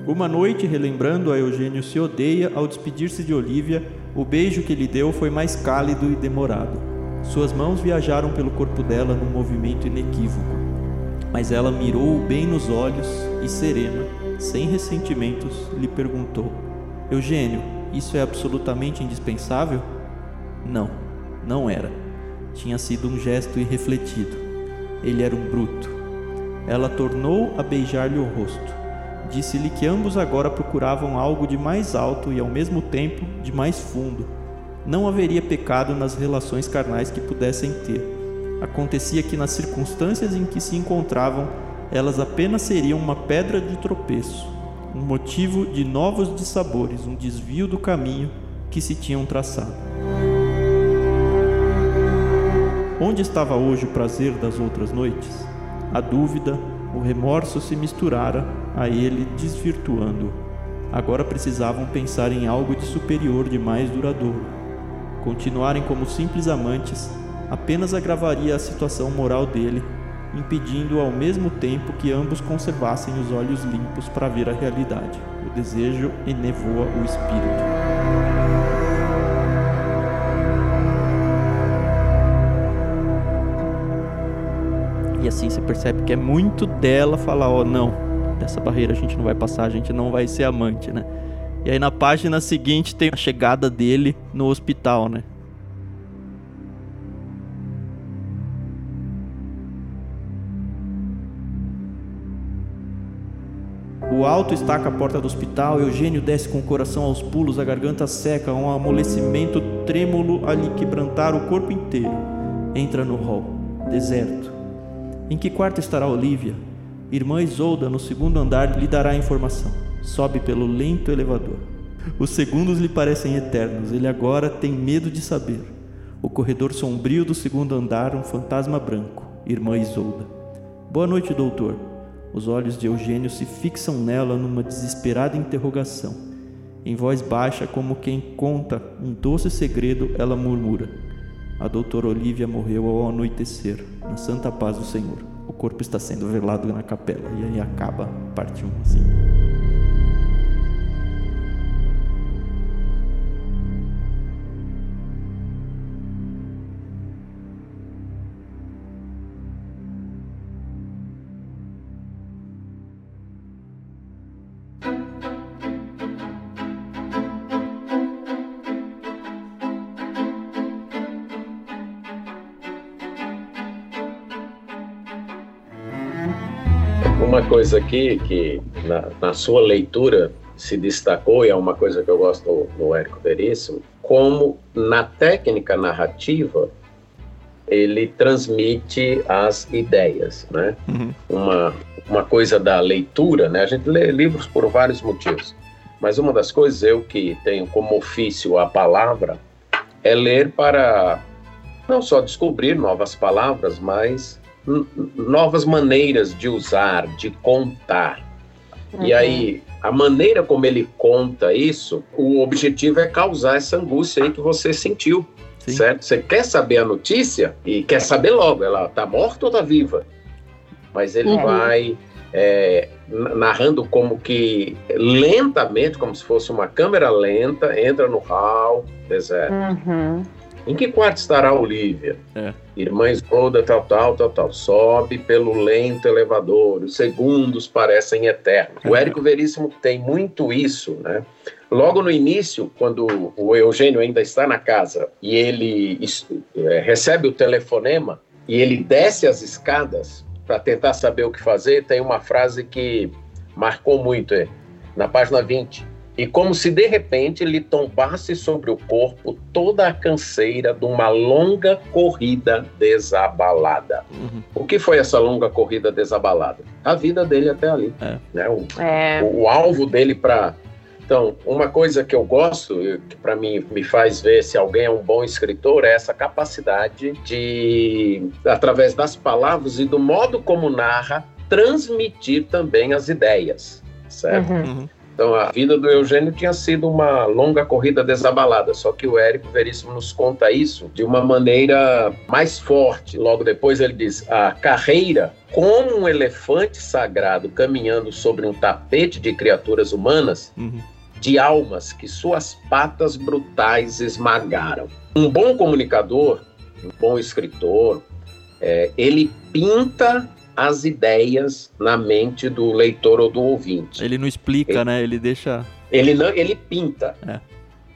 Uma noite, relembrando a Eugênio se odeia ao despedir-se de Olivia, o beijo que lhe deu foi mais cálido e demorado. Suas mãos viajaram pelo corpo dela num movimento inequívoco, mas ela mirou-o bem nos olhos e serena, sem ressentimentos, lhe perguntou: Eugênio, isso é absolutamente indispensável? Não, não era. Tinha sido um gesto irrefletido. Ele era um bruto. Ela tornou a beijar-lhe o rosto. disse-lhe que ambos agora procuravam algo de mais alto e, ao mesmo tempo, de mais fundo. Não haveria pecado nas relações carnais que pudessem ter. Acontecia que, nas circunstâncias em que se encontravam, elas apenas seriam uma pedra de tropeço, um motivo de novos dissabores, um desvio do caminho que se tinham traçado. Onde estava hoje o prazer das outras noites? A dúvida, o remorso se misturara a ele, desvirtuando-o. Agora precisavam pensar em algo de superior, de mais duradouro. Continuarem como simples amantes apenas agravaria a situação moral dele, impedindo ao mesmo tempo que ambos conservassem os olhos limpos para ver a realidade. O desejo enevoa o espírito. E assim você percebe que é muito dela falar, ó, oh, não, dessa barreira a gente não vai passar, a gente não vai ser amante, né? E aí na página seguinte tem a chegada dele no hospital, né? O alto estaca a porta do hospital, Eugênio desce com o coração aos pulos, a garganta seca, um amolecimento trêmulo a lhe quebrantar o corpo inteiro. Entra no hall, deserto. Em que quarto estará Olivia? Irmã Isolda, no segundo andar, lhe dará a informação. Sobe pelo lento elevador. Os segundos lhe parecem eternos. Ele agora tem medo de saber. O corredor sombrio do segundo andar, um fantasma branco. Irmã Isolda. Boa noite, doutor. Os olhos de Eugênio se fixam nela numa desesperada interrogação. Em voz baixa, como quem conta um doce segredo, ela murmura. A doutora Olivia morreu ao anoitecer, na santa paz do Senhor. O corpo está sendo velado na capela. E aí acaba parte um, assim. Uma coisa aqui que na, na sua leitura se destacou, e é uma coisa que eu gosto do, do Érico Veríssimo, como na técnica narrativa ele transmite as ideias, né? Uhum. Uma, uma coisa da leitura, né? A gente lê livros por vários motivos, mas uma das coisas eu que tenho como ofício a palavra é ler para não só descobrir novas palavras, mas novas maneiras de usar, de contar. Uhum. E aí, a maneira como ele conta isso, o objetivo é causar essa angústia aí que você sentiu. Sim. Certo? Você quer saber a notícia e quer saber logo, ela tá morta ou tá viva? Mas ele uhum. vai é, narrando como que lentamente, como se fosse uma câmera lenta, entra no hall, deserto. Uhum. Em que quarto estará Olivia? É. Irmã Isolda, tal, tal, tal, tal. Sobe pelo lento elevador. Os segundos parecem eternos. O Érico Veríssimo tem muito isso, né? Logo no início, quando o Eugênio ainda está na casa e ele é, recebe o telefonema e ele desce as escadas para tentar saber o que fazer, tem uma frase que marcou muito, é, na página vinte. E como se de repente lhe tombasse sobre o corpo toda a canseira de uma longa corrida desabalada. Uhum. O que foi essa longa corrida desabalada? A vida dele até ali. É. Né? O, é. o, o alvo dele para... Então, uma coisa que eu gosto, que para mim me faz ver se alguém é um bom escritor, é essa capacidade de, através das palavras e do modo como narra, transmitir também as ideias. Certo? Uhum. Então, a vida do Eugênio tinha sido uma longa corrida desabalada, só que o Érico Veríssimo nos conta isso de uma maneira mais forte. Logo depois ele diz, a carreira, como um elefante sagrado caminhando sobre um tapete de criaturas humanas, uhum. de almas que suas patas brutais esmagaram. Um bom comunicador, um bom escritor, é, ele pinta as ideias na mente do leitor ou do ouvinte. Ele não explica, ele, né? Ele deixa... Ele, não, ele pinta. É.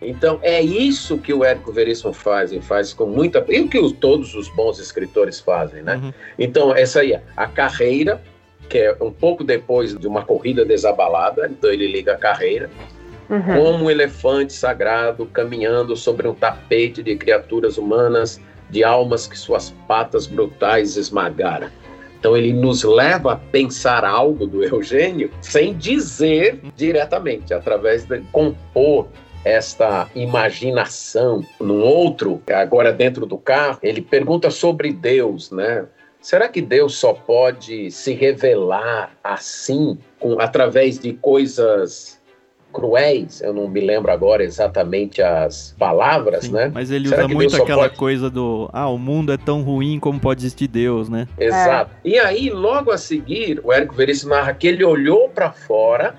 Então, é isso que o Érico Veríssimo faz, e faz com muita... E o que os, todos os bons escritores fazem, né? Uhum. Então, essa aí, a carreira, que é um pouco depois de uma corrida desabalada, então ele liga a carreira, uhum. como um elefante sagrado caminhando sobre um tapete de criaturas humanas, de almas que suas patas brutais esmagaram. Então ele nos leva a pensar algo do Eugênio sem dizer diretamente, através de compor esta imaginação. Num outro, agora dentro do carro, ele pergunta sobre Deus, né? Será que Deus só pode se revelar assim, com, através de coisas cruéis? Eu não me lembro agora exatamente as palavras, sim, né? Mas ele será usa muito aquela pode... coisa do... Ah, o mundo é tão ruim como pode existir Deus, né? Exato. É. E aí, logo a seguir, o Érico Veríssimo narra que ele olhou para fora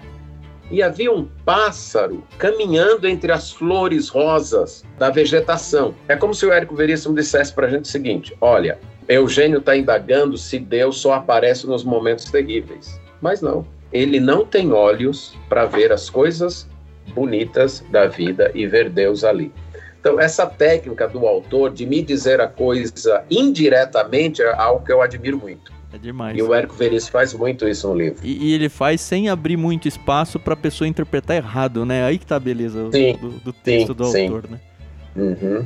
e havia um pássaro caminhando entre as flores rosas da vegetação. É como se o Érico Veríssimo dissesse para a gente o seguinte, olha... Eugênio está indagando se Deus só aparece nos momentos terríveis. Mas não, ele não tem olhos para ver as coisas bonitas da vida e ver Deus ali. Então, essa técnica do autor de me dizer a coisa indiretamente é algo que eu admiro muito. É demais. E o Érico Veríssimo faz muito isso no livro. E, e ele faz sem abrir muito espaço para a pessoa interpretar errado, né? Aí que tá a beleza sim, do, do texto sim, do autor, sim. né? Uhum.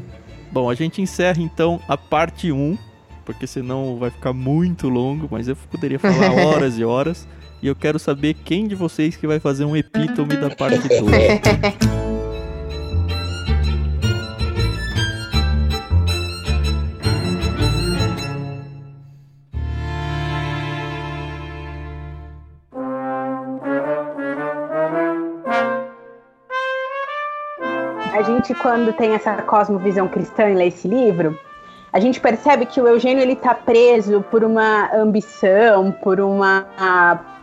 Bom, a gente encerra então a parte um. Porque senão vai ficar muito longo, mas eu poderia falar horas e horas. E eu quero saber quem de vocês que vai fazer um epítome da parte dois. A gente, quando tem essa cosmovisão cristã e lê esse livro... A gente percebe que o Eugênio ele tá preso por uma ambição, por uma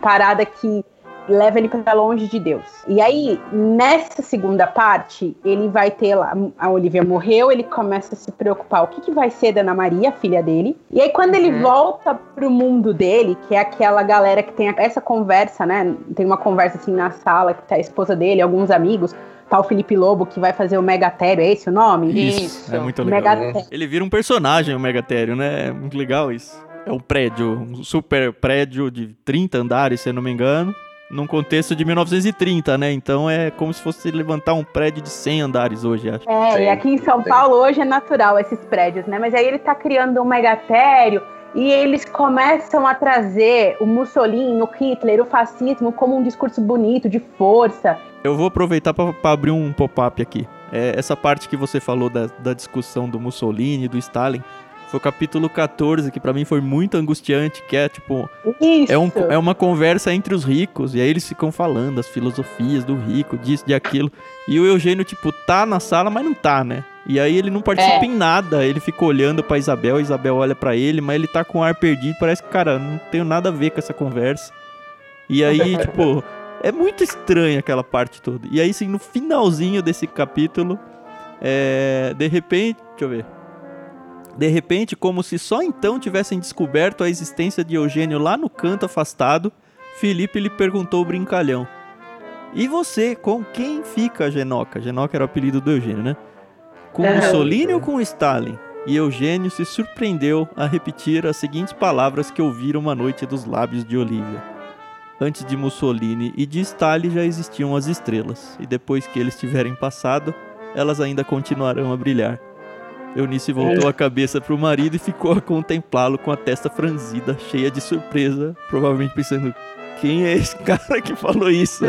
parada que leva ele para longe de Deus. E aí, nessa segunda parte, ele vai ter lá... A Olivia morreu, ele começa a se preocupar o que, que vai ser da Ana Maria, filha dele. E aí, quando ele uhum. volta pro mundo dele, que é aquela galera que tem essa conversa, né? Tem uma conversa assim na sala, que tá a esposa dele, alguns amigos... Tá o Felipe Lobo, que vai fazer o Megatério, é esse o nome? Isso, isso. É muito legal. Megatério. Ele vira um personagem, o Megatério, né? É muito legal isso. É um prédio, um super prédio de trinta andares, se eu não me engano, num contexto de mil novecentos e trinta, né? Então é como se fosse levantar um prédio de cem andares hoje, acho. É, sim, e aqui em São sim. Paulo hoje é natural esses prédios, né? Mas aí ele tá criando um Megatério e eles começam a trazer o Mussolini, o Hitler, o fascismo como um discurso bonito, de força. Eu vou aproveitar para abrir um pop-up aqui. É, essa parte que você falou da, da discussão do Mussolini, do Stalin, foi o capítulo catorze, que para mim foi muito angustiante, que é tipo... Isso. É, um, é uma conversa entre os ricos, e aí eles ficam falando as filosofias do rico, disso, de aquilo. E o Eugênio, tipo, tá na sala, mas não tá, né? E aí ele não participa é. em nada, ele fica olhando pra Isabel, a Isabel olha pra ele, mas ele tá com o ar perdido, parece que, cara, não tenho nada a ver com essa conversa. E aí, tipo... É muito estranha aquela parte toda. E aí, assim, no finalzinho desse capítulo, é... de repente... Deixa eu ver. De repente, como se só então tivessem descoberto a existência de Eugênio lá no canto afastado, Felipe lhe perguntou brincalhão. E você, com quem fica a Genoca? Genoca era o apelido do Eugênio, né? Com é. Mussolini ou com Stalin? E Eugênio se surpreendeu a repetir as seguintes palavras que ouviram uma noite dos lábios de Olivia. Antes de Mussolini e de Stalin já existiam as estrelas, e depois que eles tiverem passado, elas ainda continuarão a brilhar. Eunice voltou a cabeça para o marido e ficou a contemplá-lo com a testa franzida, cheia de surpresa, provavelmente pensando, quem é esse cara que falou isso?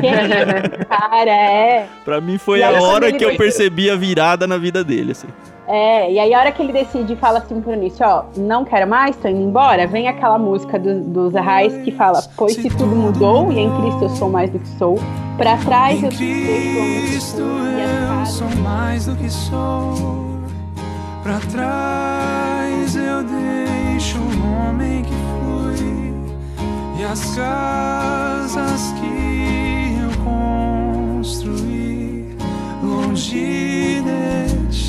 Cara, é... Pra mim foi a hora que eu percebi a virada na vida dele, assim. É, e aí a hora que ele decide e fala assim pro Eunice, ó, não quero mais, tô indo embora, vem aquela música do, dos Arrais que fala, pois se tudo mudou e em Cristo eu sou mais do que sou, pra trás eu, Cristo eu sou mais do que sou, pra trás eu deixo o homem que fui e as casas que eu construí longe de ti.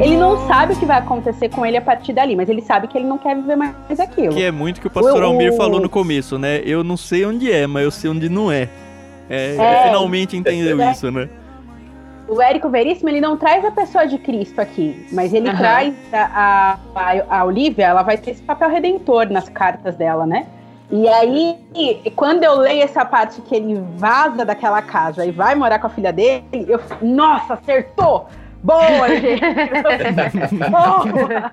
Ele não sabe o que vai acontecer com ele a partir dali, mas ele sabe que ele não quer viver mais aquilo. Que é muito que o pastor eu... Almir falou no começo, né? Eu não sei onde é, mas eu sei onde não é. É, é ele finalmente entendeu é. isso, né? O Érico Veríssimo, ele não traz a pessoa de Cristo aqui, mas ele uhum. traz a, a, a Olivia, ela vai ter esse papel redentor nas cartas dela, né? E aí, quando eu leio essa parte que ele vaza daquela casa e vai morar com a filha dele, eu fico, nossa, acertou! Boa, gente! Boa!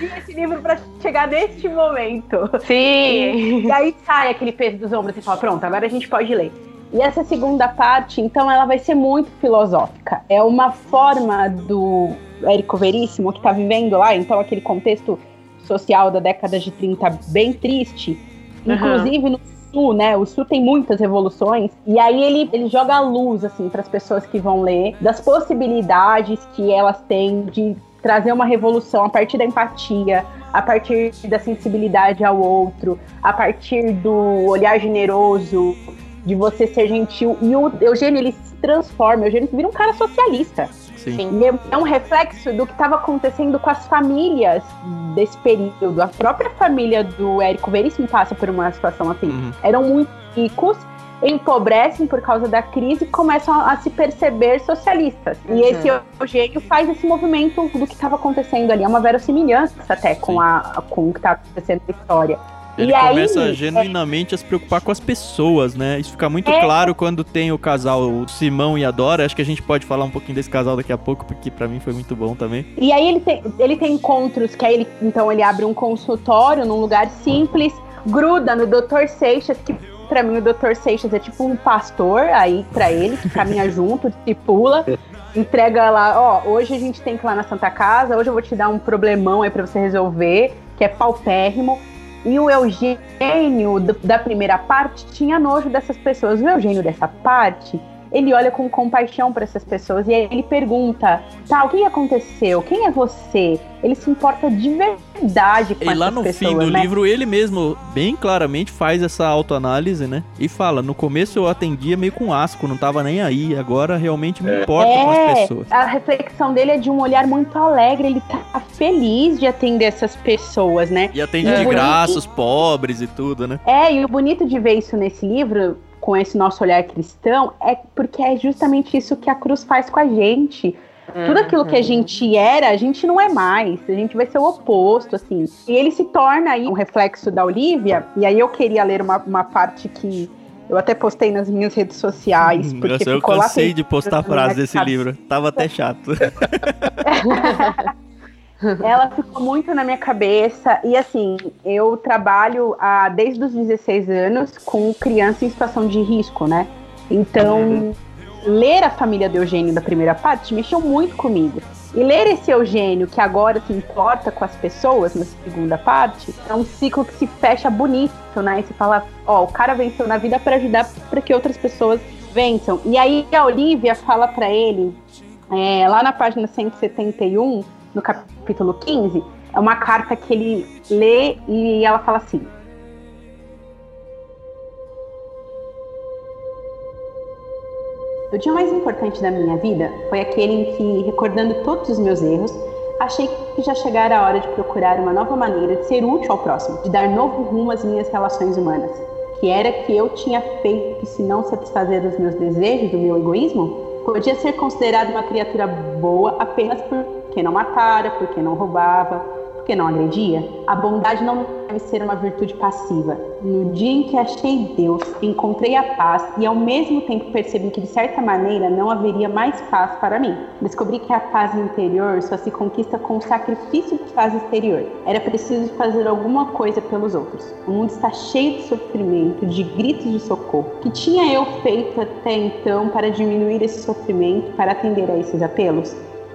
E esse livro pra chegar neste momento. Sim! E, e aí sai aquele peso dos ombros e fala, pronto, agora a gente pode ler. E essa segunda parte, então, ela vai ser muito filosófica. É uma forma do Érico Veríssimo, que tá vivendo lá, então, aquele contexto social da década de trinta bem triste, uhum. Inclusive no Sul, né, o Sul tem muitas revoluções, e aí ele, ele joga a luz, assim, para as pessoas que vão ler, das possibilidades que elas têm de trazer uma revolução a partir da empatia, a partir da sensibilidade ao outro, a partir do olhar generoso, de você ser gentil, e o Eugênio, ele se transforma, o Eugênio vira um cara socialista. Sim. E é um reflexo do que estava acontecendo com as famílias desse período. A própria família do Érico Veríssimo passa por uma situação assim. Uhum. Eram muito ricos, empobrecem por causa da crise e começam a se perceber socialistas. Uhum. E esse Eugênio faz esse movimento do que estava acontecendo ali. É uma verossimilhança até com, a, com o que está acontecendo na história. Ele e começa aí, genuinamente é... a se preocupar com as pessoas, né? Isso fica muito é... claro quando tem o casal, o Simão e a Dora. Acho que a gente pode falar um pouquinho desse casal daqui a pouco, porque pra mim foi muito bom também. E aí ele tem, ele tem encontros, que aí ele, então ele abre um consultório num lugar simples, gruda no doutor Seixas, que pra mim o doutor Seixas é tipo um pastor aí pra ele, que caminha junto, discipula. Entrega lá, ó, hoje a gente tem que ir lá na Santa Casa, hoje eu vou te dar um problemão aí pra você resolver, que é paupérrimo. E o Eugênio da primeira parte tinha nojo dessas pessoas. O Eugênio dessa parte, ele olha com compaixão para essas pessoas e aí ele pergunta, tá, o que aconteceu? Quem é você? Ele se importa de verdade com essas pessoas. E lá no pessoas, fim do né? livro, ele mesmo bem claramente faz essa autoanálise, né? E fala, no começo eu atendia meio com asco, não tava nem aí, agora realmente me importo é, com as pessoas. A reflexão dele é de um olhar muito alegre, ele tá feliz de atender essas pessoas, né? E atende e de graça os pobres e tudo, né? É, e o bonito de ver isso nesse livro, com esse nosso olhar cristão, é porque é justamente isso que a cruz faz com a gente. Tudo aquilo que a gente era, a gente não é mais. A gente vai ser o oposto, assim. E ele se torna aí um reflexo da Olivia. E aí eu queria ler uma, uma parte que eu até postei nas minhas redes sociais. Hum, porque eu cansei lá, de postar frases desse livro. Tava até chato. Ela ficou muito na minha cabeça. E assim, eu trabalho há, desde os dezesseis anos com criança em situação de risco, né? Então... ler a família do Eugênio da primeira parte mexeu muito comigo. E ler esse Eugênio que agora se importa com as pessoas na segunda parte, é um ciclo que se fecha bonito, né? E você fala, ó, o cara venceu na vida para ajudar para que outras pessoas vençam. E aí a Olivia fala para ele, é, lá na página cento e setenta e um, no capítulo quinze, é uma carta que ele lê e ela fala assim: o dia mais importante da minha vida foi aquele em que, recordando todos os meus erros, achei que já chegara a hora de procurar uma nova maneira de ser útil ao próximo, de dar novo rumo às minhas relações humanas. Que era que eu tinha feito que, se não satisfazer os meus desejos, do meu egoísmo, podia ser considerada uma criatura boa apenas porque não matara, porque não roubava, porque não agredia. A bondade não deve ser uma virtude passiva. No dia em que achei Deus, encontrei a paz e ao mesmo tempo percebi que de certa maneira não haveria mais paz para mim. Descobri que a paz interior só se conquista com o sacrifício de paz exterior. Era preciso fazer alguma coisa pelos outros. O mundo está cheio de sofrimento, de gritos de socorro. O que tinha eu feito até então para diminuir esse sofrimento, para atender a esses apelos?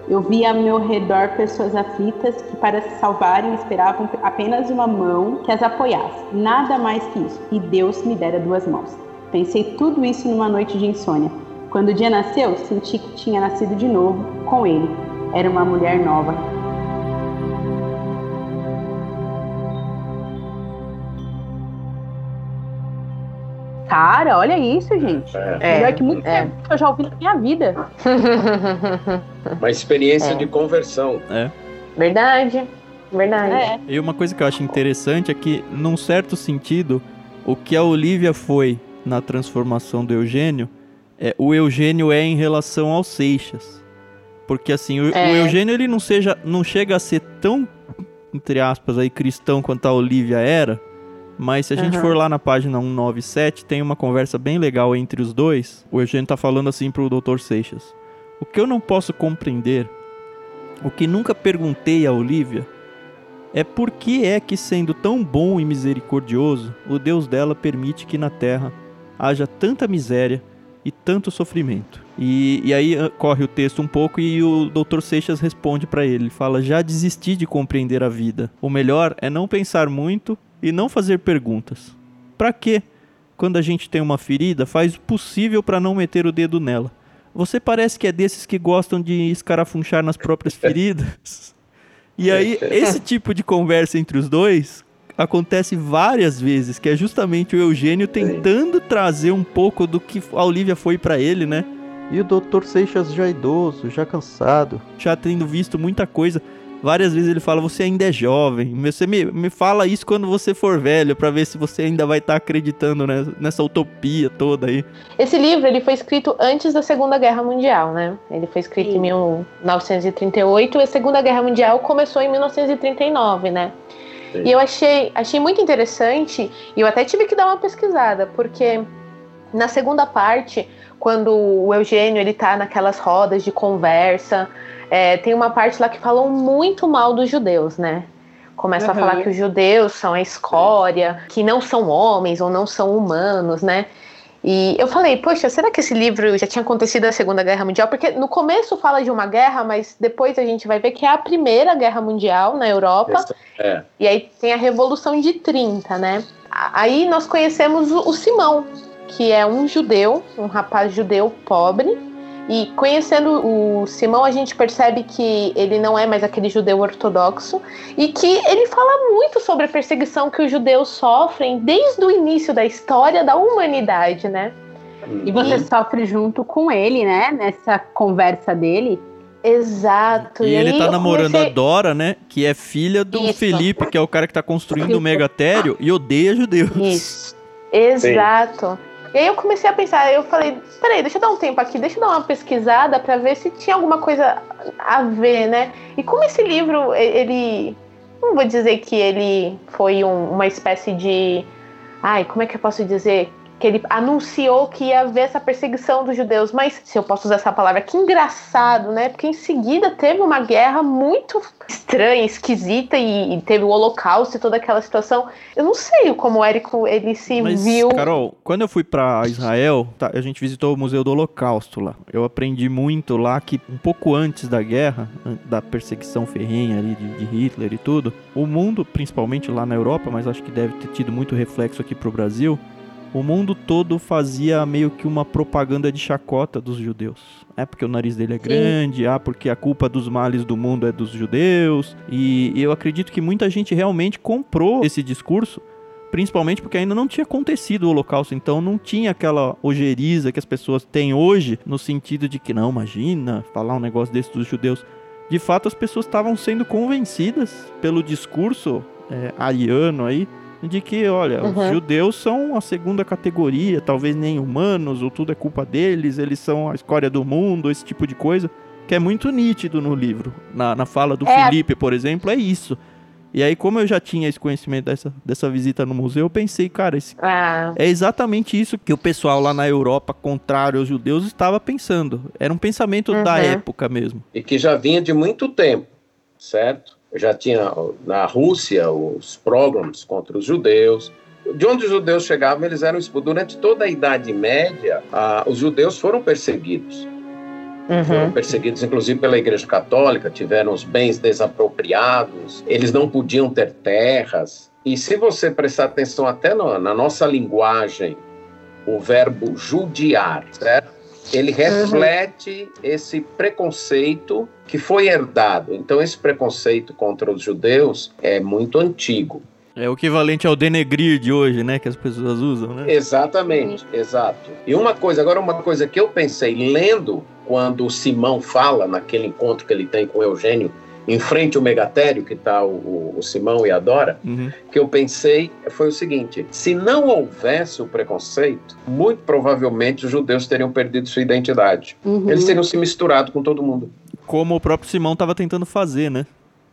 Eu via ao meu redor pessoas aflitas que, para se salvarem, esperavam apenas uma mão que as apoiasse. Nada mais que isso. E Deus me dera duas mãos. Pensei tudo isso numa noite de insônia. Quando o dia nasceu, senti que tinha nascido de novo com ele. Era uma mulher nova. Cara, olha isso, gente. É. Melhor que muito tempo é. que eu já ouvi na minha vida. Uma experiência é. de conversão. É. Verdade, verdade. É. E uma coisa que eu acho interessante é que, num certo sentido, o que a Olivia foi na transformação do Eugênio, é, o Eugênio é em relação ao Seixas. Porque, assim, o, é. o Eugênio ele não, seja, não chega a ser tão, entre aspas, aí, cristão quanto a Olivia era, Mas se a gente uhum. for lá na página cento e noventa e sete, tem uma conversa bem legal entre os dois. O Eugênio tá falando assim pro doutor Seixas: o que eu não posso compreender, o que nunca perguntei a Olivia, é por que é que, sendo tão bom e misericordioso, o Deus dela permite que na terra haja tanta miséria e tanto sofrimento. E, e aí corre o texto um pouco e o doutor Seixas responde para ele. Ele fala: já desisti de compreender a vida. O melhor é não pensar muito e não fazer perguntas. Para quê? Quando a gente tem uma ferida, faz o possível para não meter o dedo nela. Você parece que é desses que gostam de escarafunchar nas próprias feridas. E aí, esse tipo de conversa entre os dois acontece várias vezes, que é justamente o Eugênio tentando Sim. trazer um pouco do que a Olivia foi pra ele, né? E o doutor Seixas já idoso, já cansado, já tendo visto muita coisa. Várias vezes ele fala: você ainda é jovem, você me, me fala isso quando você for velho, pra ver se você ainda vai estar tá acreditando nessa, nessa utopia toda aí. Esse livro, ele foi escrito antes da Segunda Guerra Mundial, né? Ele foi escrito Sim. em mil novecentos e trinta e oito e a Segunda Guerra Mundial começou em mil novecentos e trinta e nove, né? Sim. E eu achei, achei muito interessante, e eu até tive que dar uma pesquisada, porque na segunda parte, quando o Eugênio ele tá naquelas rodas de conversa, é, tem uma parte lá que falam muito mal dos judeus, né? Começa uhum. a falar que os judeus são a escória, que não são homens ou não são humanos, né? E eu falei, poxa, será que esse livro já tinha acontecido na Segunda Guerra Mundial? Porque no começo fala de uma guerra, mas depois a gente vai ver que é a Primeira Guerra Mundial na Europa. É. E aí tem a Revolução de trinta, né? Aí nós conhecemos o Simão, que é um judeu, um rapaz judeu pobre. E conhecendo o Simão, a gente percebe que ele não é mais aquele judeu ortodoxo e que ele fala muito sobre a perseguição que os judeus sofrem desde o início da história da humanidade, né? E você Sim. sofre junto com ele, né? Nessa conversa dele. Exato. E, e ele tá namorando comecei... a Dora, né? Que é filha do Isso. Felipe, que é o cara que tá construindo o Megatério e odeia judeus. Isso. Exato. Sim. E aí eu comecei a pensar, eu falei, peraí, deixa eu dar um tempo aqui, deixa eu dar uma pesquisada pra ver se tinha alguma coisa a ver, né? E como esse livro, ele... não vou dizer que ele foi um, uma espécie de... Ai, como é que eu posso dizer? Que ele anunciou que ia haver essa perseguição dos judeus, mas, se eu posso usar essa palavra, que engraçado, né? Porque em seguida teve uma guerra muito estranha, esquisita, e, e teve o Holocausto e toda aquela situação. Eu não sei como o Érico, ele se mas, viu... Carol, quando eu fui pra Israel, tá, a gente visitou o Museu do Holocausto lá. Eu aprendi muito lá que, um pouco antes da guerra, da perseguição ferrenha ali de, de Hitler e tudo, o mundo, principalmente lá na Europa, mas acho que deve ter tido muito reflexo aqui pro Brasil, o mundo todo fazia meio que uma propaganda de chacota dos judeus. É porque o nariz dele é grande, Sim. ah, porque a culpa dos males do mundo é dos judeus. E eu acredito que muita gente realmente comprou esse discurso, principalmente porque ainda não tinha acontecido o Holocausto, então não tinha aquela ojeriza que as pessoas têm hoje, no sentido de que, não, imagina, falar um negócio desse dos judeus. De fato, as pessoas estavam sendo convencidas pelo discurso é, ariano aí, de que, olha, uhum. os judeus são a segunda categoria, talvez nem humanos, ou tudo é culpa deles, eles são a escória do mundo, esse tipo de coisa, que é muito nítido no livro. Na, na fala do é. Felipe, por exemplo, é isso. E aí, como eu já tinha esse conhecimento dessa, dessa visita no museu, eu pensei, cara, esse, ah. é exatamente isso que o pessoal lá na Europa, contrário aos judeus, estava pensando. Era um pensamento uhum. da época mesmo. E que já vinha de muito tempo, certo? Já tinha na Rússia os pogroms contra os judeus. De onde os judeus chegavam, eles eram expulsos. Durante toda a Idade Média, ah, os judeus foram perseguidos. Uhum. Foram perseguidos, inclusive, pela Igreja Católica, tiveram os bens desapropriados, eles não podiam ter terras. E se você prestar atenção até no, na nossa linguagem, o verbo judiar, certo? Ele reflete uhum. esse preconceito que foi herdado. Então, esse preconceito contra os judeus é muito antigo. É o equivalente ao denegrir de hoje, né? Que as pessoas usam, né? Exatamente, uhum. exato. E uma coisa, agora uma coisa que eu pensei, lendo quando o Simão fala naquele encontro que ele tem com o Eugênio, em frente ao Megatério, que está o, o Simão e a Dora, uhum. que eu pensei foi o seguinte: se não houvesse o preconceito, muito provavelmente os judeus teriam perdido sua identidade. Uhum. Eles teriam se misturado com todo mundo. Como o próprio Simão estava tentando fazer, né?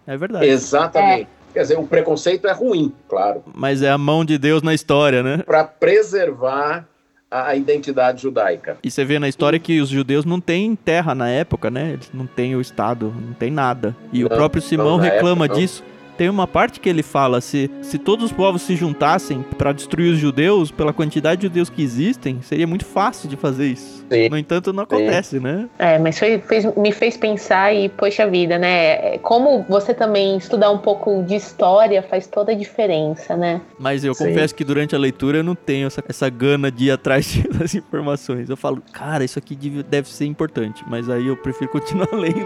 É verdade. Exatamente. É. Quer dizer, o preconceito é ruim, claro. Mas é a mão de Deus na história, né? Para preservar a identidade judaica. E você vê na história que os judeus não têm terra na época, né? Eles não têm o Estado, não tem nada. E não, o próprio Simão reclama época, disso. Tem uma parte que ele fala, se, se todos os povos se juntassem para destruir os judeus, pela quantidade de judeus que existem, seria muito fácil de fazer isso. Sim. No entanto, não acontece, Sim. né? É, mas foi, fez, me fez pensar e, poxa vida, né? Como você também estudar um pouco de história faz toda a diferença, né? Mas eu Sim. confesso que durante a leitura eu não tenho essa, essa gana de ir atrás das informações. Eu falo, cara, isso aqui deve, deve ser importante, mas aí eu prefiro continuar lendo.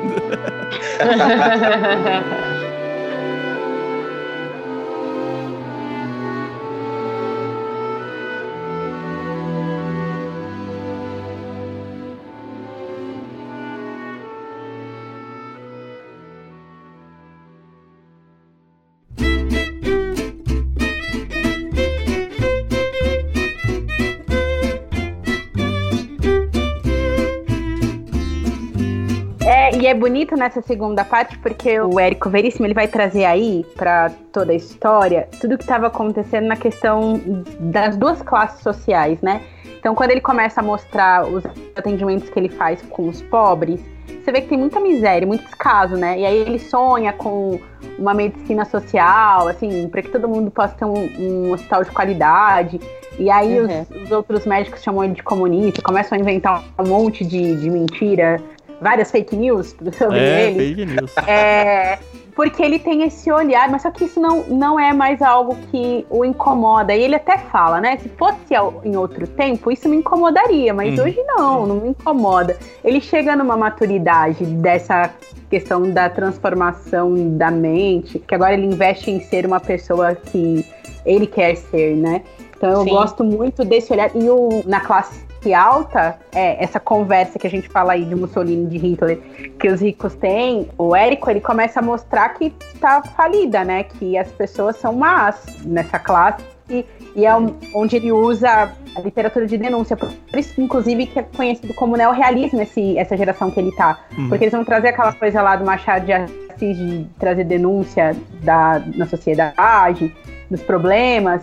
E é bonito nessa segunda parte porque o Érico Veríssimo ele vai trazer aí para toda a história tudo que estava acontecendo na questão das duas classes sociais, né? Então quando ele começa a mostrar os atendimentos que ele faz com os pobres, você vê que tem muita miséria, muito descaso, né? E aí ele sonha com uma medicina social, assim, para que todo mundo possa ter um, um hospital de qualidade. E aí uhum. os, os outros médicos chamam ele de comunista, começam a inventar um monte de, de mentira. Várias fake news sobre é, ele. Fake news. É, porque ele tem esse olhar, mas só que isso não, não é mais algo que o incomoda. E ele até fala, né? Se fosse em outro tempo, isso me incomodaria, mas hum. hoje não, não me incomoda. Ele chega numa maturidade dessa questão da transformação da mente, que agora ele investe em ser uma pessoa que ele quer ser, né? Então eu Sim. gosto muito desse olhar. E o, na classe alta, é, essa conversa que a gente fala aí de Mussolini, de Hitler, que os ricos têm, o Érico, ele começa a mostrar que tá falida, né? Que as pessoas são más nessa classe e, e é um, onde ele usa a literatura de denúncia, por isso, inclusive, que é conhecido como neorrealismo esse, essa geração que ele tá. Uhum. Porque eles vão trazer aquela coisa lá do Machado de Assis de trazer denúncia da, na sociedade, dos problemas.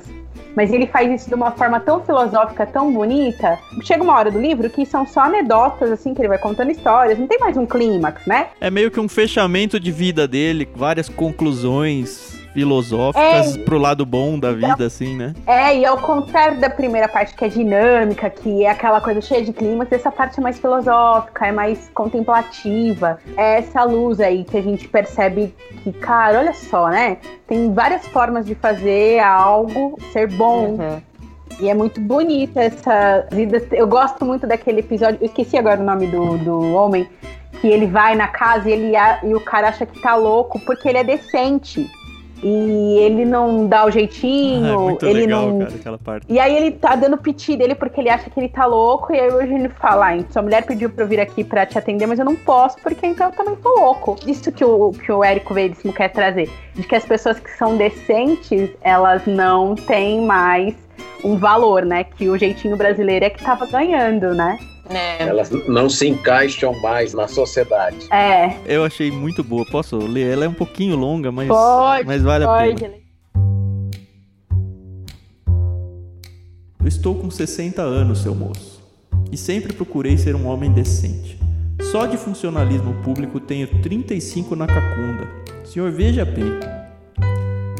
Mas ele faz isso de uma forma tão filosófica, tão bonita. Chega uma hora do livro que são só anedotas, assim, que ele vai contando histórias. Não tem mais um clímax, né? É meio que um fechamento de vida dele, várias conclusões filosóficas é, pro lado bom da vida, então, assim, né? É, e ao contrário da primeira parte, que é dinâmica, que é aquela coisa cheia de clímax, essa parte é mais filosófica, é mais contemplativa. É essa luz aí que a gente percebe que, cara, olha só, né? Tem várias formas de fazer algo ser bom. Uhum. E é muito bonita essa... Eu gosto muito daquele episódio... Eu esqueci agora o nome do, do homem. Que ele vai na casa e, ele, e o cara acha que tá louco porque ele é decente. E ele não dá o jeitinho. Ah, é muito ele legal, não... cara, aquela parte. E aí ele tá dando piti dele porque ele acha que ele tá louco. E aí o Eugênio fala, ah, sua mulher pediu pra eu vir aqui pra te atender, mas eu não posso, porque então eu também tô louco. Isso que o, que o Érico Veríssimo quer trazer. De que as pessoas que são decentes, elas não têm mais um valor, né? Que o jeitinho brasileiro é que tava ganhando, né? É. Elas não se encaixam mais na sociedade. É. Eu achei muito boa. Posso ler? Ela é um pouquinho longa, mas, pode, mas vale pode. a pena. Estou com sessenta anos, seu moço, e sempre procurei ser um homem decente. Só de funcionalismo público tenho trinta e cinco na cacunda. Senhor, veja bem.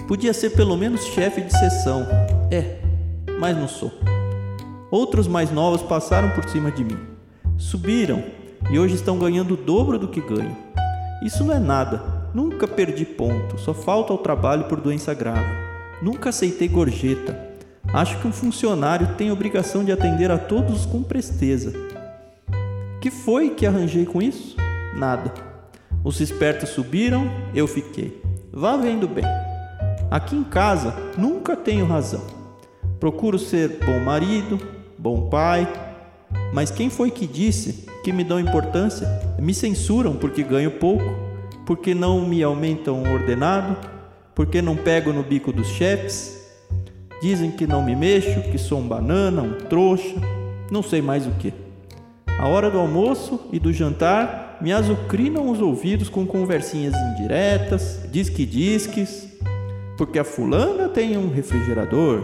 Podia ser pelo menos chefe de seção. É, mas não sou. Outros mais novos passaram por cima de mim. Subiram e hoje estão ganhando o dobro do que ganho. Isso não é nada. Nunca perdi ponto. Só falta ao trabalho por doença grave. Nunca aceitei gorjeta. Acho que um funcionário tem obrigação de atender a todos com presteza. Que foi que arranjei com isso? Nada. Os espertos subiram, eu fiquei. Vá vendo bem. Aqui em casa, nunca tenho razão. Procuro ser bom marido, bom pai, mas quem foi que disse que me dão importância? Me censuram porque ganho pouco, porque não me aumentam o ordenado, porque não pego no bico dos chefes, dizem que não me mexo, que sou um banana, um trouxa, não sei mais o que. A hora do almoço e do jantar me azucrinam os ouvidos com conversinhas indiretas, disque-disques, porque a fulana tem um refrigerador,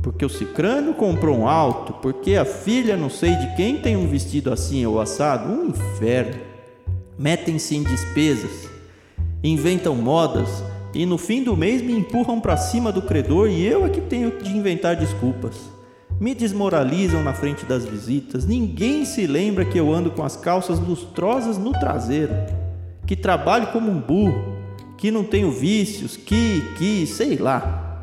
porque o cicrano comprou um auto, porque a filha não sei de quem tem um vestido assim ou assado. Um inferno. Metem-se em despesas, inventam modas e no fim do mês me empurram para cima do credor e eu é que tenho de inventar desculpas. Me desmoralizam na frente das visitas. Ninguém se lembra que eu ando com as calças lustrosas no traseiro, que trabalho como um burro, que não tenho vícios, que, que, sei lá.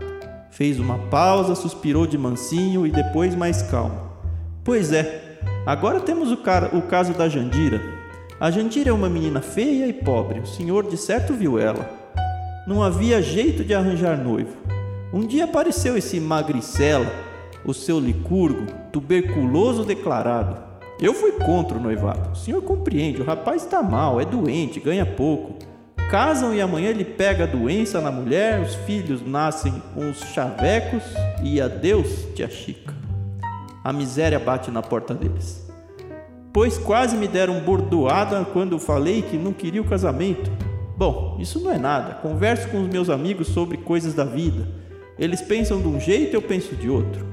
Fez uma pausa, suspirou de mansinho e depois mais calmo. Pois é, agora temos o, cara, o caso da Jandira. A Jandira é uma menina feia e pobre. O senhor de certo viu ela. Não havia jeito de arranjar noivo. Um dia apareceu esse magricela, o seu licurgo, tuberculoso declarado. Eu fui contra o noivado. O senhor compreende, o rapaz está mal, é doente, ganha pouco. Casam e amanhã ele pega a doença na mulher, os filhos nascem uns chavecos e adeus, tia Chica. A miséria bate na porta deles. Pois quase me deram bordoada quando falei que não queria o casamento. Bom, isso não é nada. Converso com os meus amigos sobre coisas da vida. Eles pensam de um jeito, eu penso de outro.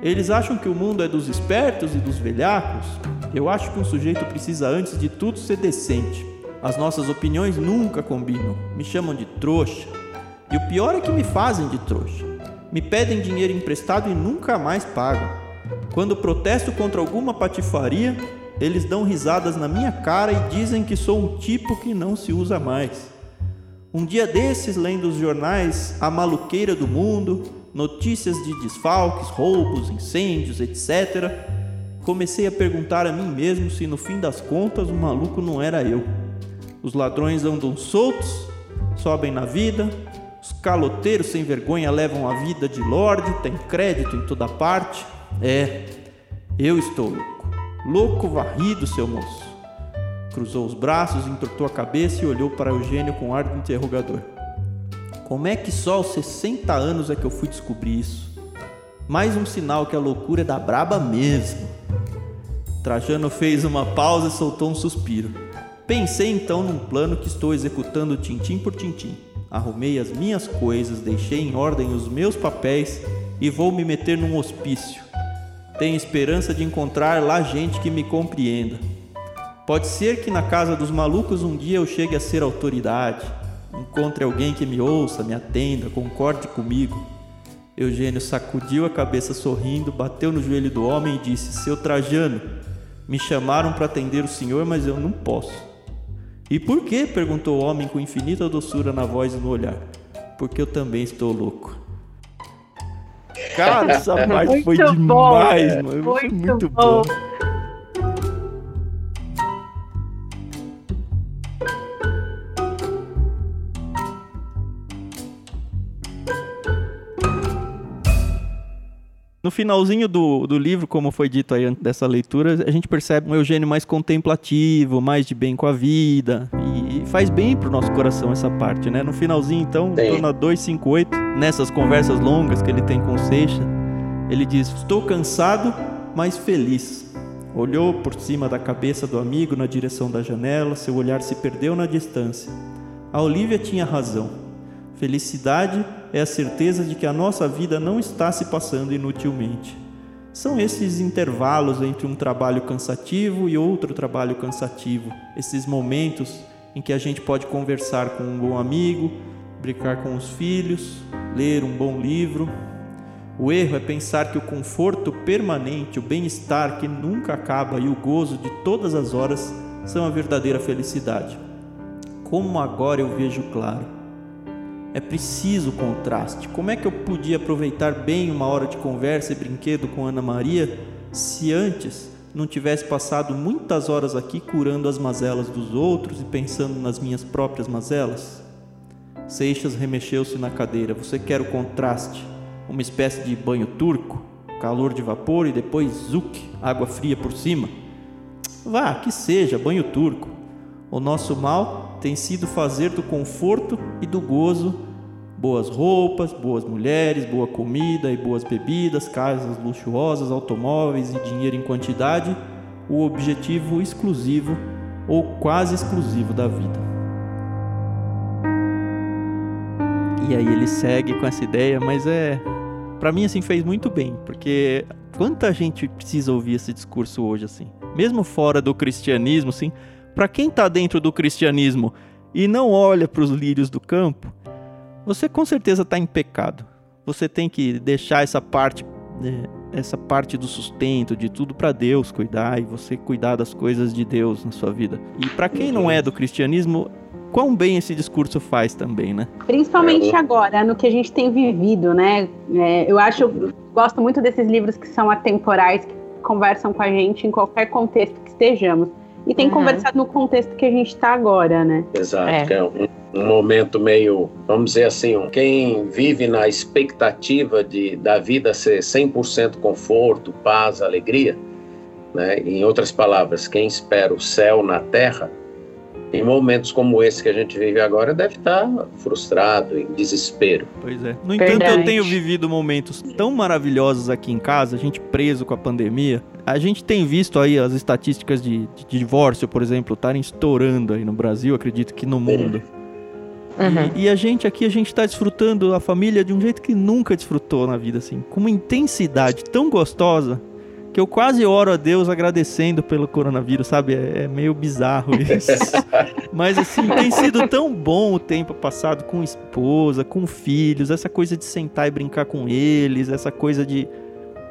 Eles acham que o mundo é dos espertos e dos velhacos. Eu acho que um sujeito precisa, antes de tudo, ser decente. As nossas opiniões nunca combinam. Me chamam de trouxa. E o pior é que me fazem de trouxa. Me pedem dinheiro emprestado e nunca mais pagam. Quando protesto contra alguma patifaria, eles dão risadas na minha cara e dizem que sou um tipo que não se usa mais. Um dia desses, lendo os jornais, a maluqueira do mundo, notícias de desfalques, roubos, incêndios, etcétera. Comecei a perguntar a mim mesmo se no fim das contas o maluco não era eu. Os ladrões andam soltos, sobem na vida, os caloteiros sem vergonha levam a vida de lorde, tem crédito em toda parte. É, eu estou louco. Louco varrido, seu moço. Cruzou os braços, entortou a cabeça e olhou para Eugênio com ar de interrogador. Como é que só aos sessenta anos é que eu fui descobrir isso? Mais um sinal que a loucura é da braba mesmo. Trajano fez uma pausa e soltou um suspiro. Pensei então num plano que estou executando tintim por tintim. Arrumei as minhas coisas, deixei em ordem os meus papéis e vou me meter num hospício. Tenho esperança de encontrar lá gente que me compreenda. Pode ser que na casa dos malucos um dia eu chegue a ser autoridade. Encontre alguém que me ouça, me atenda, concorde comigo. Eugênio sacudiu a cabeça sorrindo, bateu no joelho do homem e disse: Seu Trajano, me chamaram para atender o senhor, mas eu não posso. E por quê? Perguntou o homem com infinita doçura na voz e no olhar. Porque eu também estou louco. Cara, essa parte foi bom, demais, cara. Mano. Muito, muito bom. bom. No finalzinho do, do livro, como foi dito aí dessa leitura, a gente percebe um Eugênio mais contemplativo, mais de bem com a vida, e faz bem pro nosso coração essa parte, né? No finalzinho, então, na duzentos e cinquenta e oito, nessas conversas longas que ele tem com Seixas, ele diz: estou cansado, mas feliz. Olhou por cima da cabeça do amigo na direção da janela, seu olhar se perdeu na distância. A Olivia tinha razão. Felicidade é a certeza de que a nossa vida não está se passando inutilmente. São esses intervalos entre um trabalho cansativo e outro trabalho cansativo, esses momentos em que a gente pode conversar com um bom amigo, brincar com os filhos, ler um bom livro. O erro é pensar que o conforto permanente, o bem-estar que nunca acaba e o gozo de todas as horas são a verdadeira felicidade. Como agora eu vejo claro. É preciso contraste. Como é que eu podia aproveitar bem uma hora de conversa e brinquedo com Ana Maria se antes não tivesse passado muitas horas aqui curando as mazelas dos outros e pensando nas minhas próprias mazelas? Seixas remexeu-se na cadeira. Você quer o contraste? Uma espécie de banho turco? Calor de vapor e depois zuc, água fria por cima? Vá, que seja, banho turco. O nosso mal tem sido fazer do conforto e do gozo boas roupas, boas mulheres, boa comida e boas bebidas, casas luxuosas, automóveis e dinheiro em quantidade, o objetivo exclusivo ou quase exclusivo da vida. E aí ele segue com essa ideia, mas é... Pra mim, assim, fez muito bem, porque quanta gente precisa ouvir esse discurso hoje, assim. Mesmo fora do cristianismo, assim, pra quem tá dentro do cristianismo e não olha pros lírios do campo, você com certeza tá em pecado. Você tem que deixar essa parte, né, essa parte do sustento, de tudo pra Deus cuidar, e você cuidar das coisas de Deus na sua vida. E pra quem não é do cristianismo... Quão bem esse discurso faz também, né? Principalmente agora, no que a gente tem vivido, né? É, eu acho, eu gosto muito desses livros que são atemporais, que conversam com a gente em qualquer contexto que estejamos. E tem uhum. conversado no contexto que a gente está agora, né? Exato, é, é um, um momento meio, vamos dizer assim, um, quem vive na expectativa de, da vida ser cem por cento conforto, paz, alegria, né? Em outras palavras, quem espera o céu na terra, em momentos como esse que a gente vive agora, deve estar frustrado, em desespero. Pois é. No entanto, Verdade. Eu tenho vivido momentos tão maravilhosos aqui em casa, a gente preso com a pandemia. A gente tem visto aí as estatísticas de, de divórcio, por exemplo, estarem estourando aí no Brasil, acredito que no mundo. Uhum. E, e a gente aqui, a gente está desfrutando a família de um jeito que nunca desfrutou na vida, assim. Com uma intensidade tão gostosa, que eu quase oro a Deus agradecendo pelo coronavírus, sabe? É, é meio bizarro isso. Mas, assim, tem sido tão bom o tempo passado com esposa, com filhos, essa coisa de sentar e brincar com eles, essa coisa de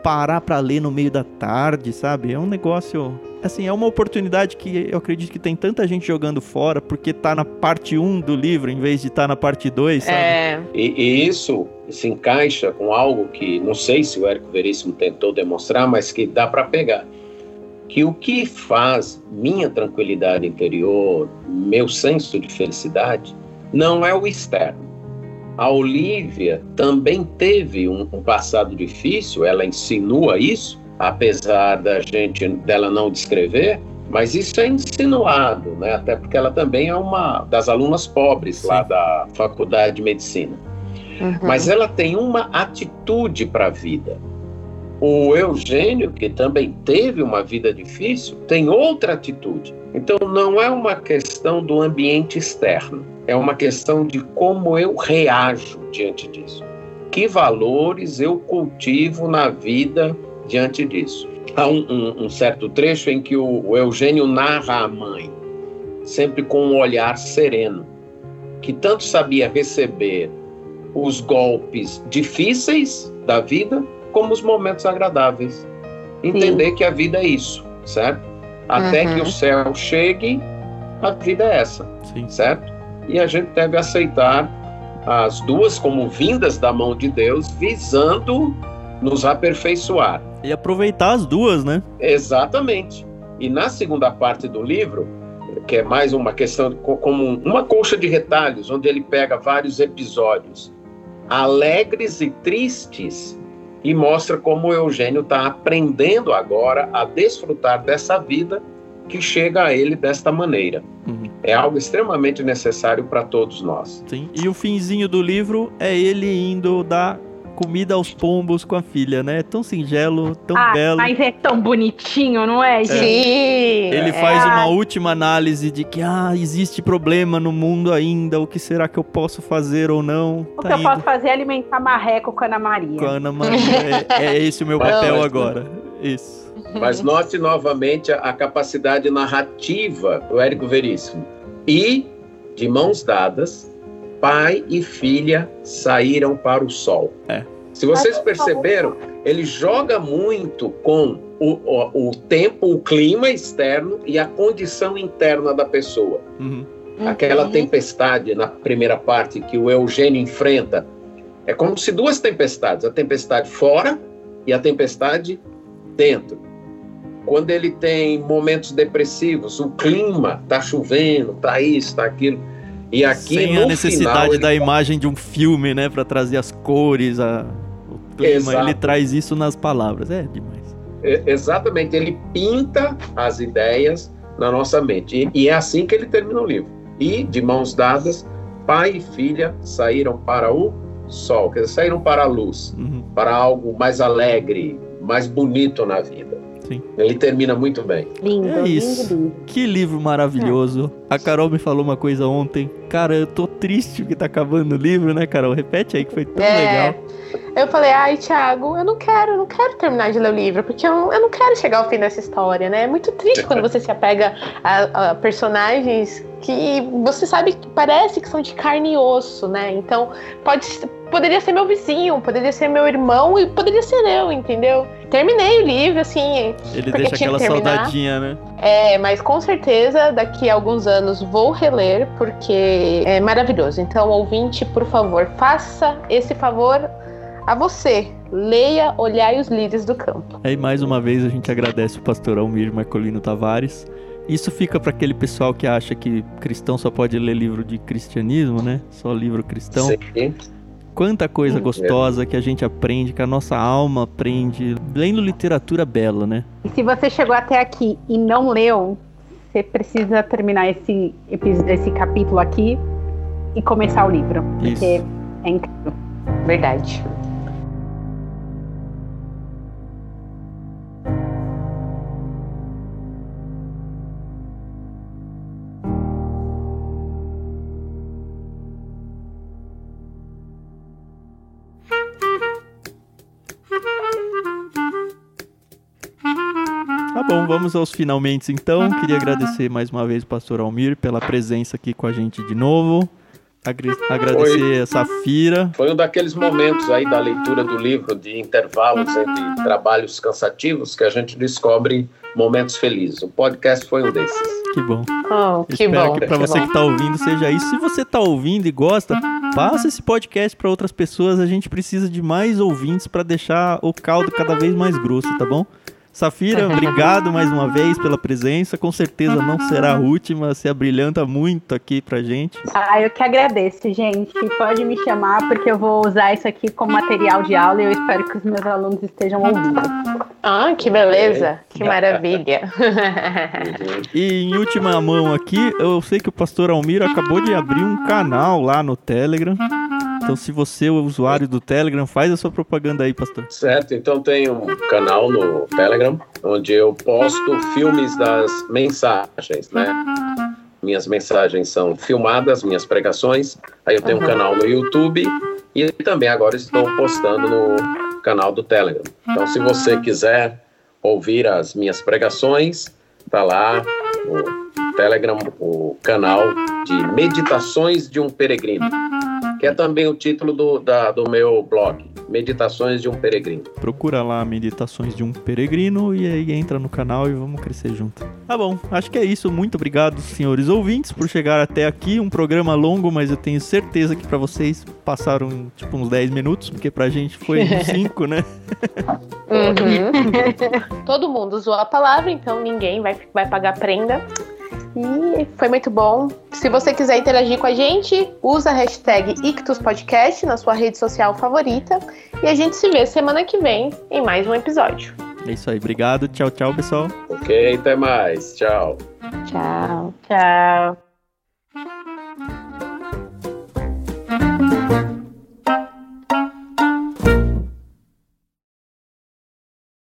parar pra ler no meio da tarde, sabe? É um negócio... Assim, é uma oportunidade que eu acredito que tem tanta gente jogando fora porque tá na parte um do livro em vez de tá na parte dois, sabe? É. E, e isso se encaixa com algo que não sei se o Érico Veríssimo tentou demonstrar, mas que dá para pegar. Que o que faz minha tranquilidade interior, meu senso de felicidade, não é o externo. A Olivia também teve um, um passado difícil, ela insinua isso, apesar da gente, dela não descrever, mas isso é insinuado, né? Até porque ela também é uma das alunas pobres Sim. lá da Faculdade de Medicina. Uhum. Mas ela tem uma atitude para a vida. O Eugênio, que também teve uma vida difícil, tem outra atitude. Então não é uma questão do ambiente externo, é uma questão de como eu reajo diante disso. Que valores eu cultivo na vida diante disso. Há um, um, um certo trecho em que o, o Eugênio narra a mãe, sempre com um olhar sereno, que tanto sabia receber os golpes difíceis da vida, como os momentos agradáveis. Entender Sim. que a vida é isso, certo? Até uhum. que o céu chegue, a vida é essa, Sim. certo? E a gente deve aceitar as duas como vindas da mão de Deus, visando nos aperfeiçoar. E aproveitar as duas, né? Exatamente. E na segunda parte do livro, que é mais uma questão, como uma colcha de retalhos, onde ele pega vários episódios alegres e tristes e mostra como o Eugênio está aprendendo agora a desfrutar dessa vida que chega a ele desta maneira. Uhum. É algo extremamente necessário para todos nós. Sim. E o finzinho do livro é ele indo dar comida aos pombos com a filha, né? É tão singelo, tão ah, belo. Mas é tão bonitinho, não é? Sim! É. Ele faz é. uma última análise de que, ah, existe problema no mundo ainda, o que será que eu posso fazer ou não? O tá que indo. eu posso fazer é alimentar marreco com a Ana Maria. Com a Ana Maria. É, é esse o meu papel não, agora. Isso. Mas note novamente a, a capacidade narrativa do Érico Veríssimo. E, de mãos dadas, pai e filha saíram para o sol. É. Se vocês perceberam, ele joga muito com o, o, o tempo, o clima externo e a condição interna da pessoa. Uhum. Aquela uhum. tempestade na primeira parte que o Eugênio enfrenta, é como se duas tempestades, a tempestade fora e a tempestade dentro. Quando ele tem momentos depressivos, o clima, tá chovendo, tá isso, tá aquilo. E aqui, Sem no a necessidade final, ele... da imagem de um filme, né? Pra trazer as cores, a... o clima. Exato. Ele traz isso nas palavras. É demais. É, exatamente. Ele pinta as ideias na nossa mente. E, e é assim que ele termina o livro. E, de mãos dadas, pai e filha saíram para o sol. Quer dizer, saíram para a luz. Uhum. Para algo mais alegre, mais bonito na vida. Sim. Ele termina muito bem. Lindo, é isso. Lindo, lindo. Que livro maravilhoso. É. A Carol me falou uma coisa ontem cara, eu tô triste que tá acabando o livro, né, Carol? Repete aí que foi tão é. legal. Eu falei, ai, Thiago, eu não quero, eu não quero terminar de ler o livro, porque eu, eu não quero chegar ao fim dessa história, né? É muito triste quando você se apega a, a personagens que você sabe que parece que são de carne e osso, né? Então, pode, poderia ser meu vizinho, poderia ser meu irmão e poderia ser eu, entendeu? Terminei o livro, assim... Ele deixa aquela saudadinha, né? É, mas com certeza daqui a alguns anos vou reler, porque é maravilhoso. Então, ouvinte, por favor, faça esse favor a você. Leia, Olhai os Lírios do Campo. E mais uma vez a gente agradece o pastor Almir Marcolino Tavares. Isso fica para aquele pessoal que acha que cristão só pode ler livro de cristianismo, né? Só livro cristão. Sim. Quanta coisa gostosa que a gente aprende, que a nossa alma aprende, lendo literatura bela, né? E se você chegou até aqui e não leu, você precisa terminar esse, esse capítulo aqui e começar o livro. Isso. Porque é incrível. Verdade. Bom, vamos aos finalmente então. Queria agradecer mais uma vez o pastor Almir pela presença aqui com a gente de novo. Agre- agradecer Foi. a Safira. Foi um daqueles momentos aí da leitura do livro, de intervalos entre trabalhos cansativos, que a gente descobre momentos felizes. O podcast foi um desses. Que bom. Oh, que Espero bom. que para você bom. que tá ouvindo seja isso. Se você tá ouvindo e gosta, passa esse podcast para outras pessoas. A gente precisa de mais ouvintes para deixar o caldo cada vez mais grosso, tá bom? Safira, obrigado mais uma vez pela presença, com certeza não será a última, você abrilhanta muito aqui pra gente. Ah, eu que agradeço, gente, pode me chamar porque eu vou usar isso aqui como material de aula e eu espero que os meus alunos estejam ouvindo. Ah, que beleza, que maravilha. E em última mão aqui, eu sei que o pastor Almir acabou de abrir um canal lá no Telegram. Então, se você é usuário do Telegram, faz a sua propaganda aí, pastor. Certo, então tem um canal no Telegram, onde eu posto filmes das mensagens, né? Minhas mensagens são filmadas, minhas pregações. Aí eu tenho uhum. um canal no YouTube e também agora estou postando no canal do Telegram. Então, se você quiser ouvir as minhas pregações, tá lá no Telegram, o canal de Meditações de um Peregrino. Que é também o título do, da, do meu blog, Meditações de um Peregrino. Procura lá Meditações de um Peregrino e aí entra no canal e vamos crescer junto. Tá bom, acho que é isso. Muito obrigado, senhores ouvintes, por chegar até aqui. Um programa longo, mas eu tenho certeza que pra vocês passaram tipo uns dez minutos, porque pra gente foi cinco, né? Uhum. Todo mundo usou a palavra, então ninguém vai, vai pagar prenda. E foi muito bom. Se você quiser interagir com a gente, usa a hashtag Ictus Podcast na sua rede social favorita. E a gente se vê semana que vem em mais um episódio. É isso aí, obrigado. Tchau, tchau, pessoal. Ok, até mais. Tchau. Tchau. Tchau.